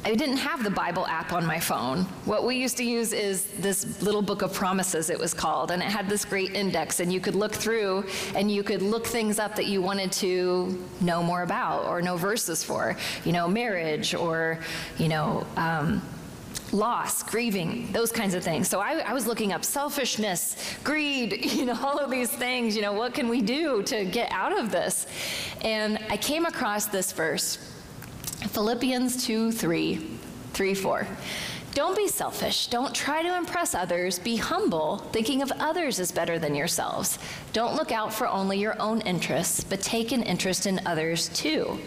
I didn't have the Bible app on my phone. What we used to use is this little book of promises, it was called, and it had this great index, and you could look through and you could look things up that you wanted to know more about or know verses for, you know, marriage or, you know, um, loss, grieving, those kinds of things. So I, I was looking up selfishness, greed, you know, all of these things, you know, what can we do to get out of this? And I came across this verse. Philippians two, three, three, four. Don't be selfish. Don't try to impress others. Be humble, thinking of others as better than yourselves. Don't look out for only your own interests, but take an interest in others too.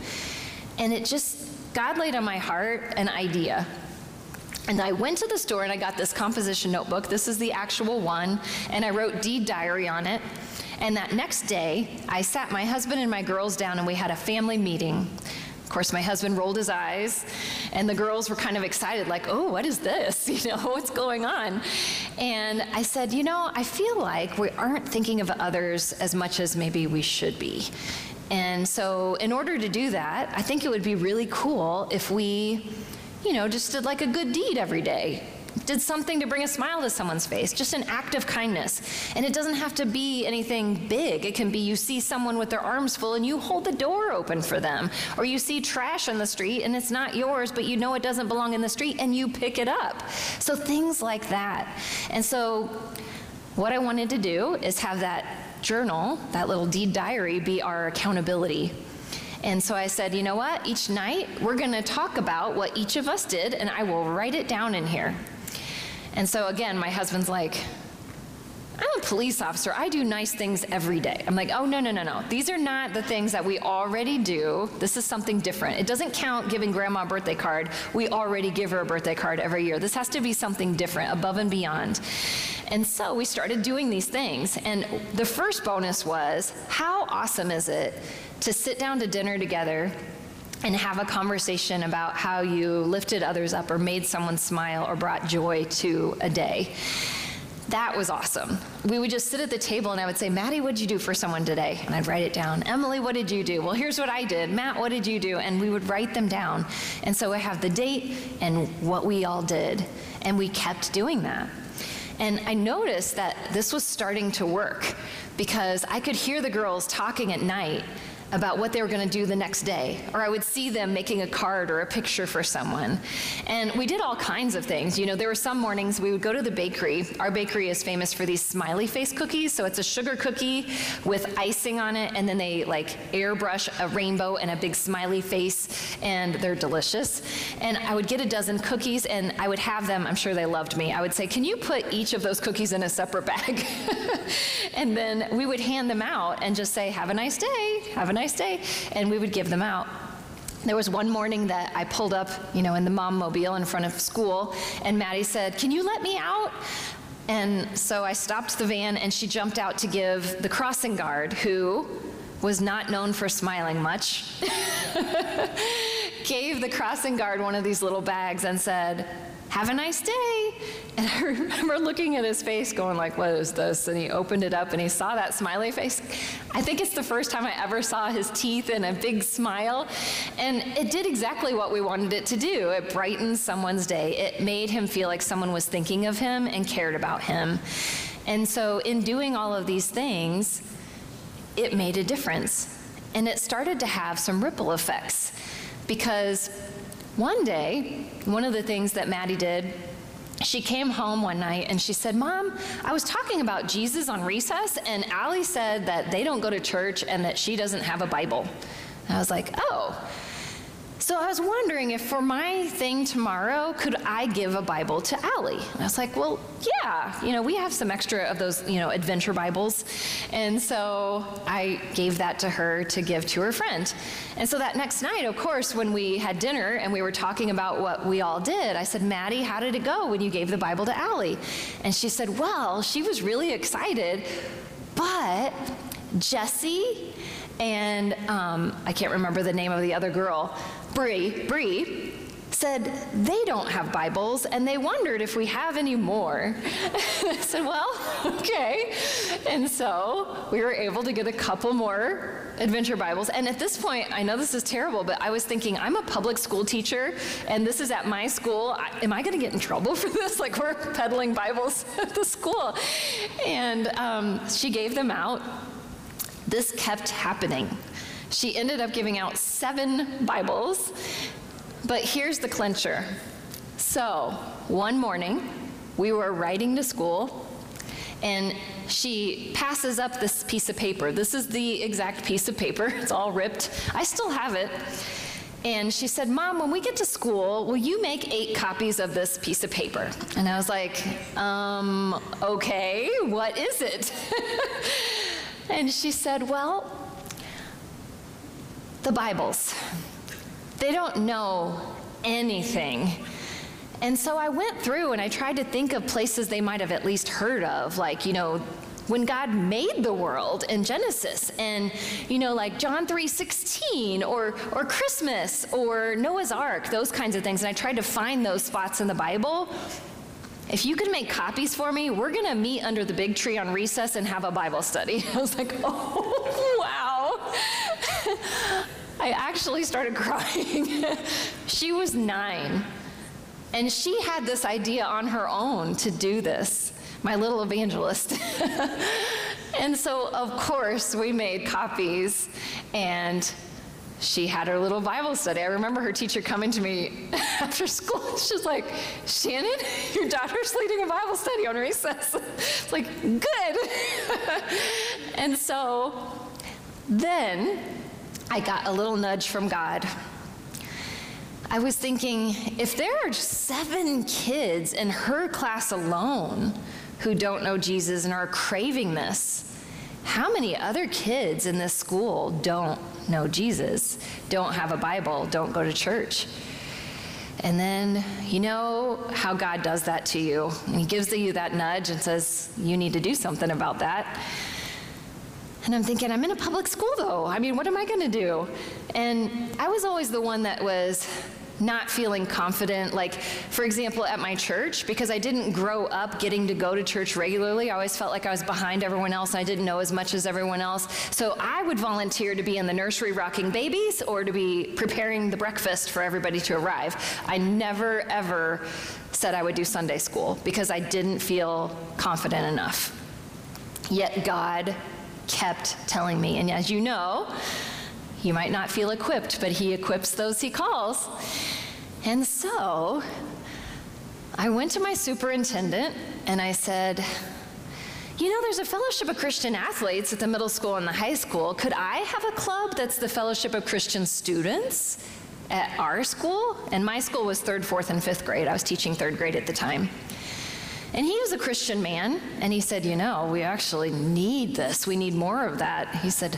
And it just, God laid on my heart an idea. And I went to the store and I got this composition notebook. This is the actual one. And I wrote Deed Diary on it. And that next day, I sat my husband and my girls down and we had a family meeting. Of course, my husband rolled his eyes, and the girls were kind of excited, like, oh, what is this? You know, what's going on? And I said, you know, I feel like we aren't thinking of others as much as maybe we should be. And so in order to do that, I think it would be really cool if we, you know, just did like a good deed every day. Did something to bring a smile to someone's face, just an act of kindness. And it doesn't have to be anything big. It can be you see someone with their arms full and you hold the door open for them. Or you see trash on the street and it's not yours, but you know it doesn't belong in the street and you pick it up. So things like that. And so what I wanted to do is have that journal, that little deed diary, be our accountability. And so I said, you know what? Each night we're going to talk about what each of us did and I will write it down in here. And so again, my husband's like, I'm a police officer. I do nice things every day. I'm like, oh, no, no, no, no. These are not the things that we already do. This is something different. It doesn't count giving grandma a birthday card. We already give her a birthday card every year. This has to be something different, above and beyond. And so we started doing these things. And the first bonus was, how awesome is it to sit down to dinner together and have a conversation about how you lifted others up or made someone smile or brought joy to a day. That was awesome. We would just sit at the table and I would say, Maddie, what'd you do for someone today? And I'd write it down. Emily, what did you do? Well, here's what I did. Matt, what did you do? And we would write them down. And so I have the date and what we all did. And we kept doing that. And I noticed that this was starting to work because I could hear the girls talking at night about what they were going to do the next day, or I would see them making a card or a picture for someone. And we did all kinds of things. You know, there were some mornings we would go to the bakery. Our bakery is famous for these smiley face cookies, so it's a sugar cookie with icing on it, and then they like airbrush a rainbow and a big smiley face, and they're delicious. And I would get a dozen cookies, and I would have them, I'm sure they loved me, I would say, can you put each of those cookies in a separate bag? And then we would hand them out and just say, have a nice day, have a nice day, and we would give them out. There was one morning that I pulled up, you know, in the mom mobile in front of school, and Maddie said, can you let me out? And so I stopped the van, and she jumped out to give the crossing guard, who was not known for smiling much, gave the crossing guard one of these little bags and said, have a nice day. And I remember looking at his face going like, what is this? And he opened it up and he saw that smiley face. I think it's the first time I ever saw his teeth and a big smile. And it did exactly what we wanted it to do. It brightened someone's day. It made him feel like someone was thinking of him and cared about him. And so in doing all of these things, it made a difference. And it started to have some ripple effects because one day, one of the things that Maddie did, she came home one night and she said, Mom, I was talking about Jesus on recess and Allie said that they don't go to church and that she doesn't have a Bible. And I was like, oh. So I was wondering if for my thing tomorrow, could I give a Bible to Allie? And I was like, well, yeah, you know, we have some extra of those, you know, adventure Bibles. And so I gave that to her to give to her friend. And so that next night, of course, when we had dinner and we were talking about what we all did, I said, Maddie, how did it go when you gave the Bible to Allie? And she said, well, she was really excited, but Jesse and um, I can't remember the name of the other girl, Bree, Bree said they don't have Bibles and they wondered if we have any more. I said, well, okay. And so we were able to get a couple more Adventure Bibles. And at this point, I know this is terrible, but I was thinking, I'm a public school teacher and this is at my school. I, am I going to get in trouble for this? Like, we're peddling Bibles at the school. And um, she gave them out. This kept happening. She ended up giving out seven Bibles. But here's the clincher. So one morning, we were riding to school, and she passes up this piece of paper. This is the exact piece of paper. It's all ripped. I still have it. And she said, Mom, when we get to school, will you make eight copies of this piece of paper? And I was like, um, okay, what is it? And she said, well, the Bibles. They don't know anything. And so I went through and I tried to think of places they might have at least heard of, like, you know, when God made the world in Genesis, and, you know, like John three sixteen or, or Christmas or Noah's Ark, those kinds of things. And I tried to find those spots in the Bible. If you could make copies for me, we're going to meet under the big tree on recess and have a Bible study. I was like, oh, wow. I actually started crying. She was nine. And she had this idea on her own to do this, my little evangelist. And so, of course, we made copies, and she had her little Bible study. I remember her teacher coming to me after school. She's like, Shannon, your daughter's leading a Bible study on recess. It's like, good. And so then I got a little nudge from God. I was thinking, if there are seven kids in her class alone who don't know Jesus and are craving this, how many other kids in this school don't know Jesus, don't have a Bible, don't go to church? And then, you know how God does that to you. And he gives you that nudge and says, you need to do something about that. And I'm thinking, I'm in a public school, though. I mean, what am I going to do? And I was always the one that was not feeling confident. Like, for example, at my church, because I didn't grow up getting to go to church regularly, I always felt like I was behind everyone else. And I didn't know as much as everyone else. So I would volunteer to be in the nursery rocking babies or to be preparing the breakfast for everybody to arrive. I never, ever said I would do Sunday school because I didn't feel confident enough. Yet God kept telling me, and as you know, you might not feel equipped, but he equips those he calls. And so I went to my superintendent and I said, you know, there's a Fellowship of Christian Athletes at the middle school and the high school. Could I have a club that's the Fellowship of Christian Students at our school? And my school was third, fourth, and fifth grade. I was teaching third grade at the time. And he was a Christian man, and he said, you know, we actually need this. We need more of that. He said,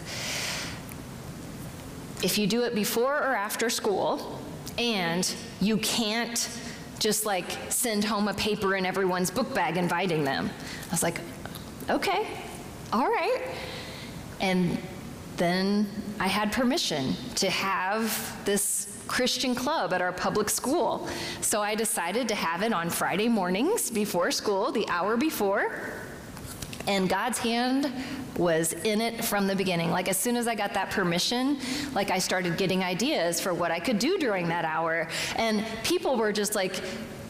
if you do it before or after school, and you can't just, like, send home a paper in everyone's book bag inviting them. I was like, okay, all right. And then I had permission to have this Christian club at our public school. So I decided to have it on Friday mornings before school, the hour before, and God's hand was in it from the beginning. Like, as soon as I got that permission, like, I started getting ideas for what I could do during that hour, and people were just like,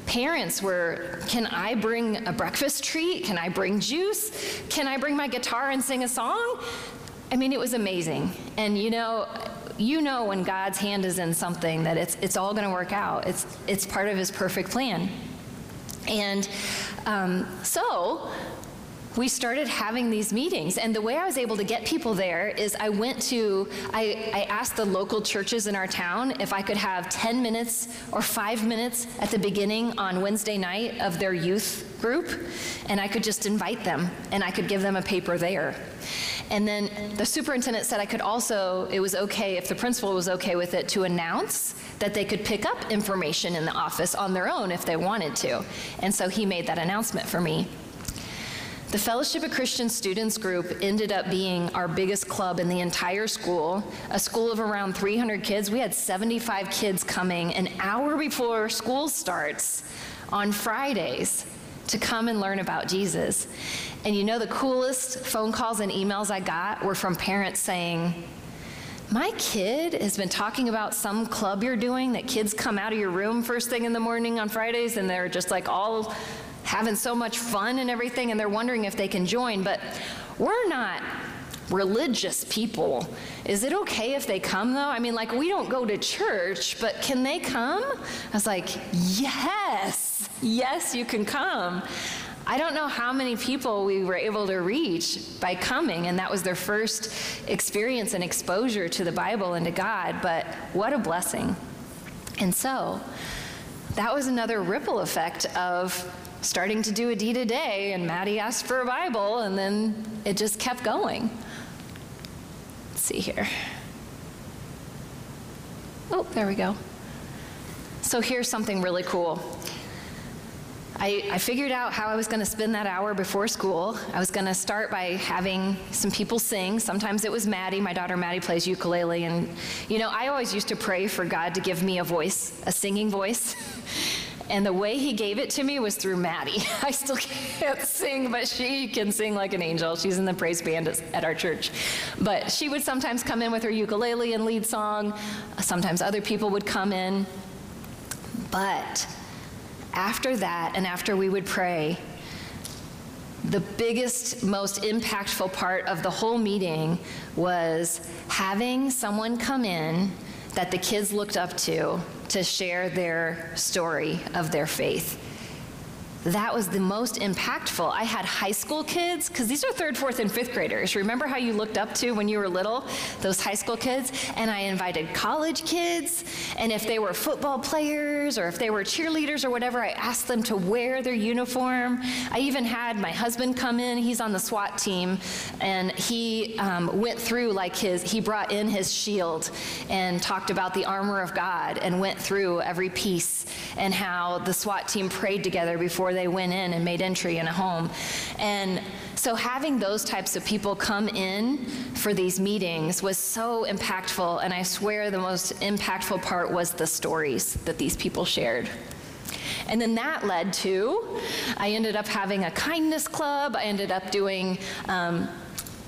parents were, can I bring a breakfast treat? Can I bring juice? Can I bring my guitar and sing a song? I mean, it was amazing. And you know, you know when God's hand is in something that it's it's all going to work out. It's it's part of his perfect plan. And um, so we started having these meetings. And the way I was able to get people there is I went to, I, I asked the local churches in our town if I could have ten minutes or five minutes at the beginning on Wednesday night of their youth group, and I could just invite them, and I could give them a paper there. And then the superintendent said I could also, it was okay if the principal was okay with it, to announce that they could pick up information in the office on their own if they wanted to. And so he made that announcement for me. The Fellowship of Christian Students group ended up being our biggest club in the entire school, a school of around three hundred kids. We had seventy-five kids coming an hour before school starts on Fridays to come and learn about Jesus. And you know, the coolest phone calls and emails I got were from parents saying, "My kid has been talking about some club you're doing, that kids come out of your room first thing in the morning on Fridays and they're just like all having so much fun and everything, and they're wondering if they can join, but we're not religious people. Is it okay if they come though? I mean, like, we don't go to church, but can they come?" I was like, yes, yes, you can come. I don't know how many people we were able to reach by coming, and that was their first experience and exposure to the Bible and to God, but what a blessing. And so that was another ripple effect of starting to do Adida Day, and Maddie asked for a Bible, and then it just kept going. Let's see here. Oh, there we go. So here's something really cool. I, I figured out how I was going to spend that hour before school. I was going to start by having some people sing. Sometimes it was Maddie. My daughter Maddie plays ukulele, and you know, I always used to pray for God to give me a voice, a singing voice. And the way he gave it to me was through Maddie. I still can't sing, but she can sing like an angel. She's in the praise band at our church. But she would sometimes come in with her ukulele and lead song. Sometimes other people would come in. But after that, and after we would pray, the biggest, most impactful part of the whole meeting was having someone come in that the kids looked up to, to share their story of their faith. That was the most impactful. I had high school kids, because these are third, fourth, and fifth graders. Remember how you looked up to when you were little, those high school kids? And I invited college kids, and if they were football players or if they were cheerleaders or whatever, I asked them to wear their uniform. I even had my husband come in. He's on the SWAT team, and he um, went through like his, he brought in his shield and talked about the armor of God and went through every piece and how the SWAT team prayed together before they went in and made entry in a home. And so having those types of people come in for these meetings was so impactful, and I swear the most impactful part was the stories that these people shared. And then that led to, I ended up having a kindness club. I ended up doing um,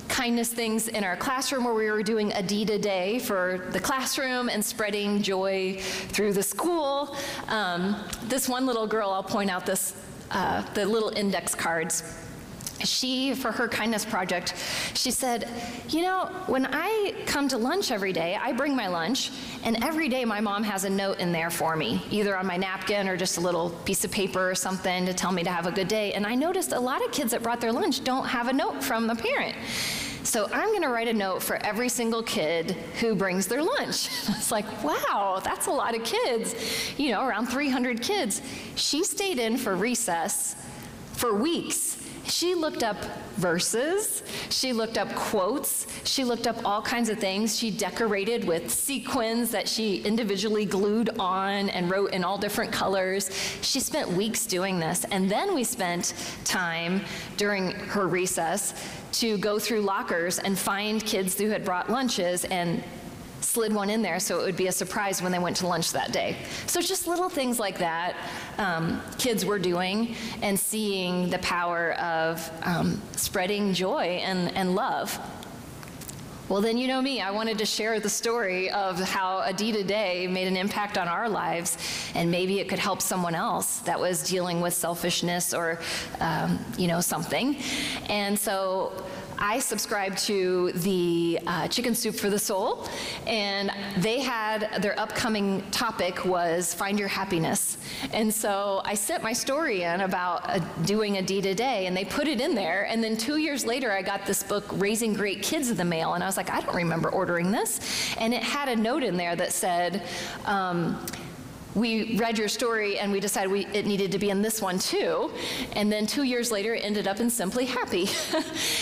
kindness things in our classroom where we were doing Adida Day for the classroom and spreading joy through the school. Um, this one little girl, I'll point out this, uh, the little index cards. She, for her kindness project, she said, you know, when I come to lunch every day, I bring my lunch, and every day my mom has a note in there for me, either on my napkin or just a little piece of paper or something to tell me to have a good day. And I noticed a lot of kids that brought their lunch don't have a note from a parent. So I'm going to write a note for every single kid who brings their lunch. It's like, wow, that's a lot of kids, you know, around three hundred kids. She stayed in for recess for weeks. She looked up verses, she looked up quotes, she looked up all kinds of things. She decorated with sequins that she individually glued on and wrote in all different colors. She spent weeks doing this, and then we spent time during her recess to go through lockers and find kids who had brought lunches and slid one in there so it would be a surprise when they went to lunch that day. So just little things like that um, kids were doing and seeing the power of um, spreading joy and, and love. Well, then you know me, I wanted to share the story of how Adida Day made an impact on our lives, and maybe it could help someone else that was dealing with selfishness or um, you know, something. And so I subscribed to the uh, Chicken Soup for the Soul, and they had, their upcoming topic was Find Your Happiness. And so I sent my story in about uh, doing Adida Day, and they put it in there, and then two years later I got this book, Raising Great Kids, in the mail, and I was like, I don't remember ordering this. And it had a note in there that said, um, we read your story and we decided we, it needed to be in this one too. And then two years later, it ended up in Simply Happy.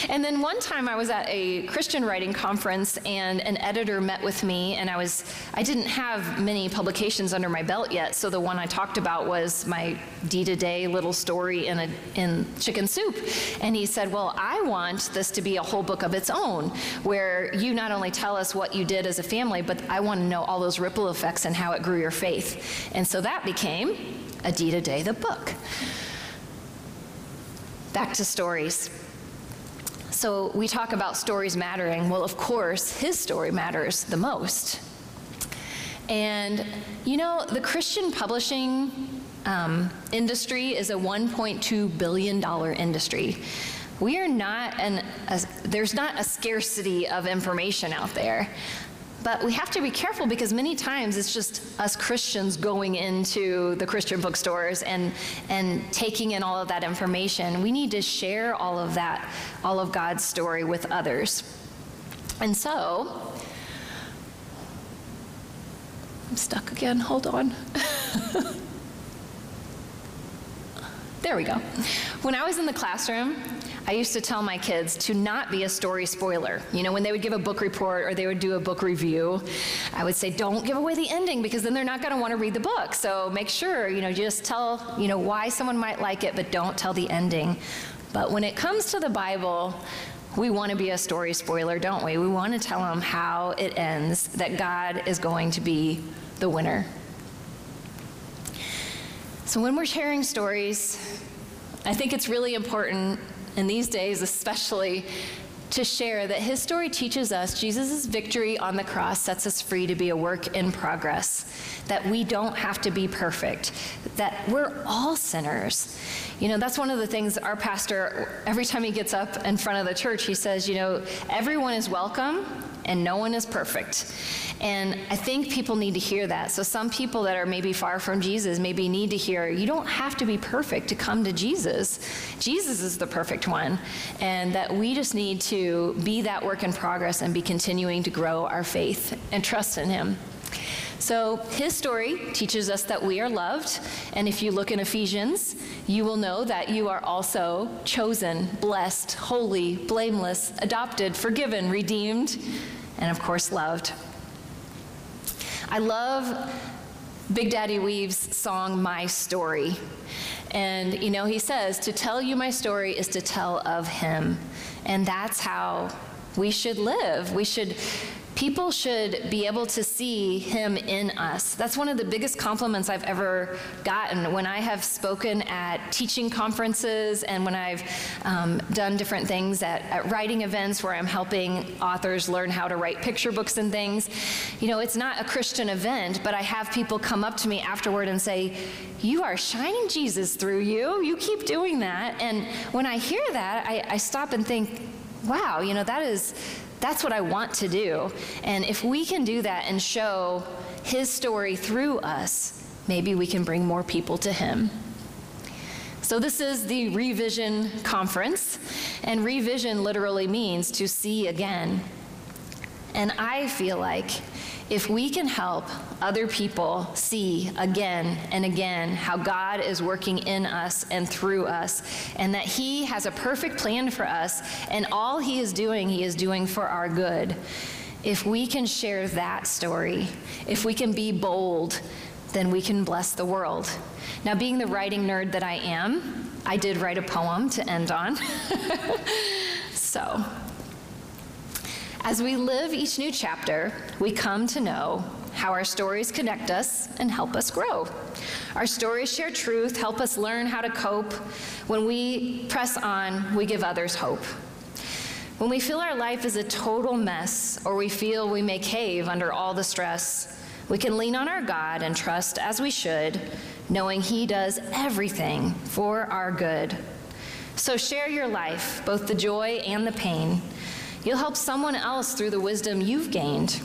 And then one time I was at a Christian writing conference and an editor met with me, and I was, I didn't have many publications under my belt yet. So the one I talked about was my Adida Day little story in, a, in Chicken Soup. And he said, well, I want this to be a whole book of its own, where you not only tell us what you did as a family, but I want to know all those ripple effects and how it grew your faith. And so that became Adida Day, the book. Back to stories. So we talk about stories mattering. Well, of course, his story matters the most. And, you know, the Christian publishing um, industry is a one point two billion dollar industry. We are not an, a, there's not a scarcity of information out there. But we have to be careful, because many times it's just us Christians going into the Christian bookstores and, and taking in all of that information. We need to share all of that, all of God's story with others. And so, I'm stuck again, hold on. There we go. When I was in the classroom, I used to tell my kids to not be a story spoiler. You know, when they would give a book report or they would do a book review, I would say, don't give away the ending, because then they're not going to want to read the book. So make sure, you know, just tell, you know, why someone might like it, but don't tell the ending. But when it comes to the Bible, we want to be a story spoiler, don't we? We want to tell them how it ends, that God is going to be the winner. So when we're sharing stories, I think it's really important, and these days especially, to share that his story teaches us Jesus' victory on the cross sets us free to be a work in progress, that we don't have to be perfect, that we're all sinners. You know, that's one of the things our pastor, every time he gets up in front of the church, he says, you know, everyone is welcome and no one is perfect. And I think people need to hear that. So some people that are maybe far from Jesus maybe need to hear, you don't have to be perfect to come to Jesus. Jesus is the perfect one. And that we just need to be that work in progress and be continuing to grow our faith and trust in him. So his story teaches us that we are loved. And if you look in Ephesians, you will know that you are also chosen, blessed, holy, blameless, adopted, forgiven, redeemed, and of course loved. I love Big Daddy Weave's song, My Story. And, you know, he says, to tell you my story is to tell of him. And that's how we should live. We should... People should be able to see him in us. That's one of the biggest compliments I've ever gotten when I have spoken at teaching conferences and when I've um, done different things at, at writing events where I'm helping authors learn how to write picture books and things. You know, it's not a Christian event, but I have people come up to me afterward and say, you are shining Jesus through you. You keep doing that. And when I hear that, I, I stop and think, wow, you know, that is... That's what I want to do. And if we can do that and show his story through us, maybe we can bring more people to him. So this is the Revision Conference, and revision literally means to see again. And I feel like if we can help other people see again and again how God is working in us and through us, and that he has a perfect plan for us, and all he is doing, he is doing for our good. If we can share that story, if we can be bold, then we can bless the world. Now, being the writing nerd that I am, I did write a poem to end on. So... As we live each new chapter, we come to know how our stories connect us and help us grow. Our stories share truth, help us learn how to cope. When we press on, we give others hope. When we feel our life is a total mess, or we feel we may cave under all the stress, we can lean on our God and trust as we should, knowing he does everything for our good. So share your life, both the joy and the pain. You'll help someone else through the wisdom you've gained.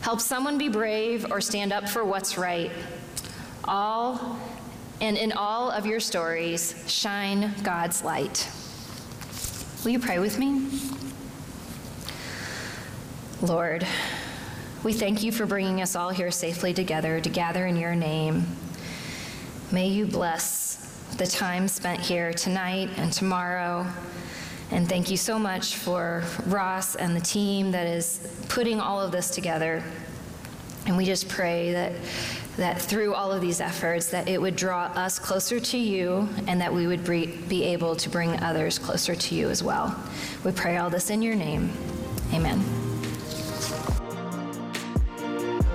Help someone be brave or stand up for what's right. All, and in all of your stories, shine God's light. Will you pray with me? Lord, We thank you for bringing us all here safely together to gather in your name. May you bless the time spent here tonight and tomorrow. And thank you so much for Ross and the team that is putting all of this together. And we just pray that that through all of these efforts, that it would draw us closer to you and that we would be able to bring others closer to you as well. We pray all this in your name. Amen.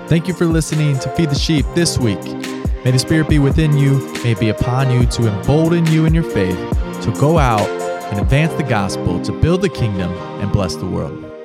Thank you for listening to Feed the Sheep this week. May the Spirit be within you, may it be upon you to embolden you in your faith, to go out and advance the gospel, to build the kingdom and bless the world.